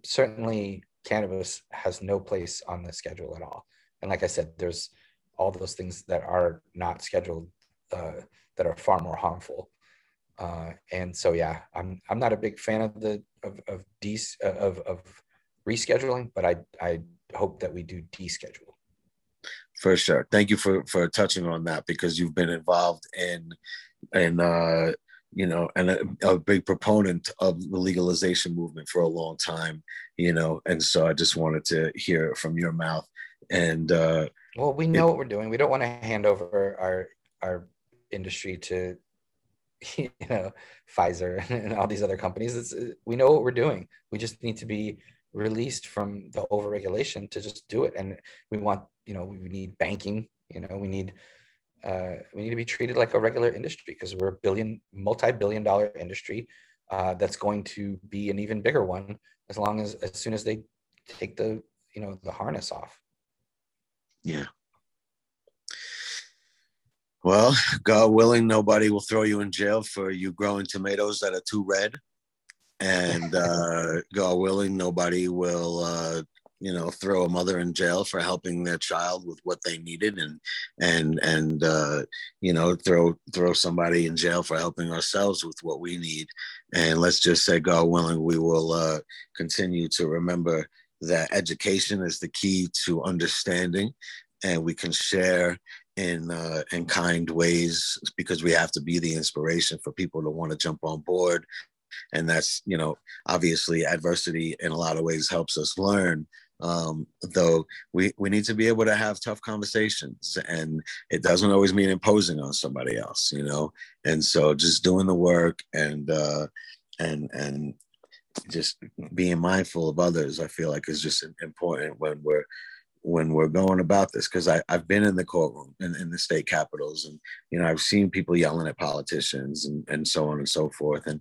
certainly cannabis has no place on the schedule at all. And like I said, there's all those things that are not scheduled that are far more harmful. I'm not a big fan of rescheduling, but I hope that we do deschedule. For sure. Thank you for touching on that, because you've been involved in a big proponent of the legalization movement for a long time, and so I just wanted to hear it from your mouth. And well, we know what we're doing. We don't want to hand over our industry to Pfizer and all these other companies. We know what we're doing. We just need to be released from the overregulation to just do it. And we want, we need banking, we need to be treated like a regular industry, because we're multi-billion dollar industry that's going to be an even bigger one as soon as they take the harness off. Yeah. Well, God willing, nobody will throw you in jail for you growing tomatoes that are too red. And God willing, nobody will, throw a mother in jail for helping their child with what they needed, and throw somebody in jail for helping ourselves with what we need. And let's just say, God willing, we will continue to remember that education is the key to understanding, and we can share in kind ways, because we have to be the inspiration for people to want to jump on board And that's, you know, obviously adversity in a lot of ways helps us learn. Though we need to be able to have tough conversations, and it doesn't always mean imposing on somebody else, you know? And so just doing the work and just being mindful of others, I feel like is just important when we're going about this. Cause I've been in the courtroom and in the state capitals, and, you know, I've seen people yelling at politicians and so on and so forth. And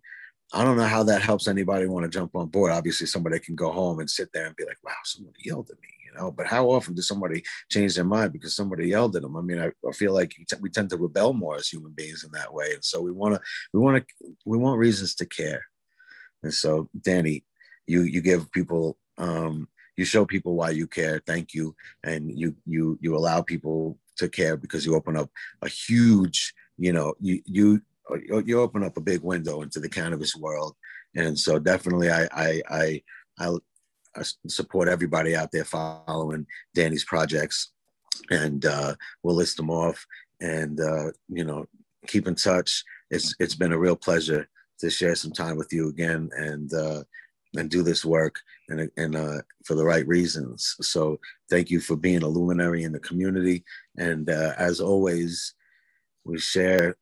I don't know how that helps anybody want to jump on board. Obviously, somebody can go home and sit there and be like, wow, somebody yelled at me, you know, but how often does somebody change their mind because somebody yelled at them? I mean, I feel like we tend to rebel more as human beings in that way. And so we want reasons to care. And so, Danny, you give people, you show people why you care. Thank you. And you allow people to care because you open up a huge, you know, you open up a big window into the cannabis world. And so definitely I support everybody out there following Danny's projects, and we'll list them off, and you know, keep in touch. It's been a real pleasure to share some time with you again, and do this work and for the right reasons. So thank you for being a luminary in the community. And as always, we share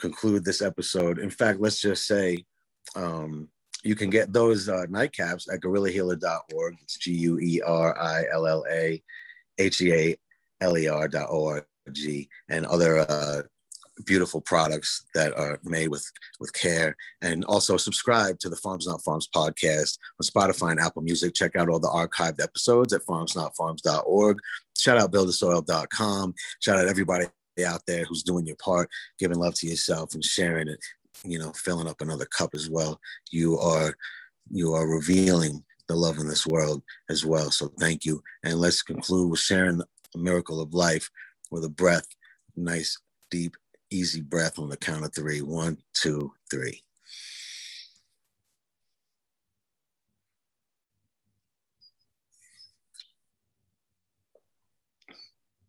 conclude this episode. In fact, let's just say you can get those nightcaps at guerrillahealer.org. It's guerrillahealer.org, and other beautiful products that are made with care. And also subscribe to the Farms Not Farms podcast on Spotify and Apple Music. Check out all the archived episodes at farmsnotfarms.org. Shout out buildthesoil.com. Shout out everybody out there who's doing your part, giving love to yourself and sharing it, you know, filling up another cup as well. You are revealing the love in this world as well. So thank you. And let's conclude with sharing the miracle of life with a breath, nice, deep, easy breath on the count of three. 1, 2, 3.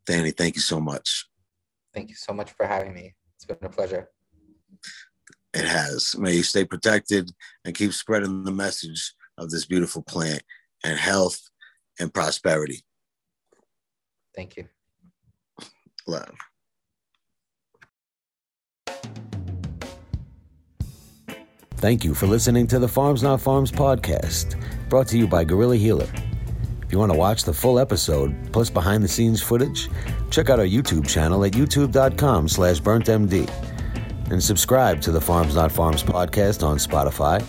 Danny, thank you so much. Thank you so much for having me. It's been a pleasure. It has. May you stay protected and keep spreading the message of this beautiful plant and health and prosperity. Thank you. Love. Thank you for listening to the Farms Not Farms podcast, brought to you by Guerrilla Healer. If you want to watch the full episode, plus behind-the-scenes footage, check out our YouTube channel at youtube.com/burntmd, and subscribe to the Farms Not Farms podcast on Spotify,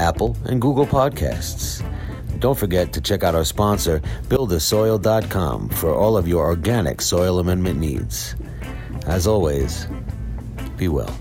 Apple, and Google Podcasts. Don't forget to check out our sponsor, buildthesoil.com, for all of your organic soil amendment needs. As always, be well.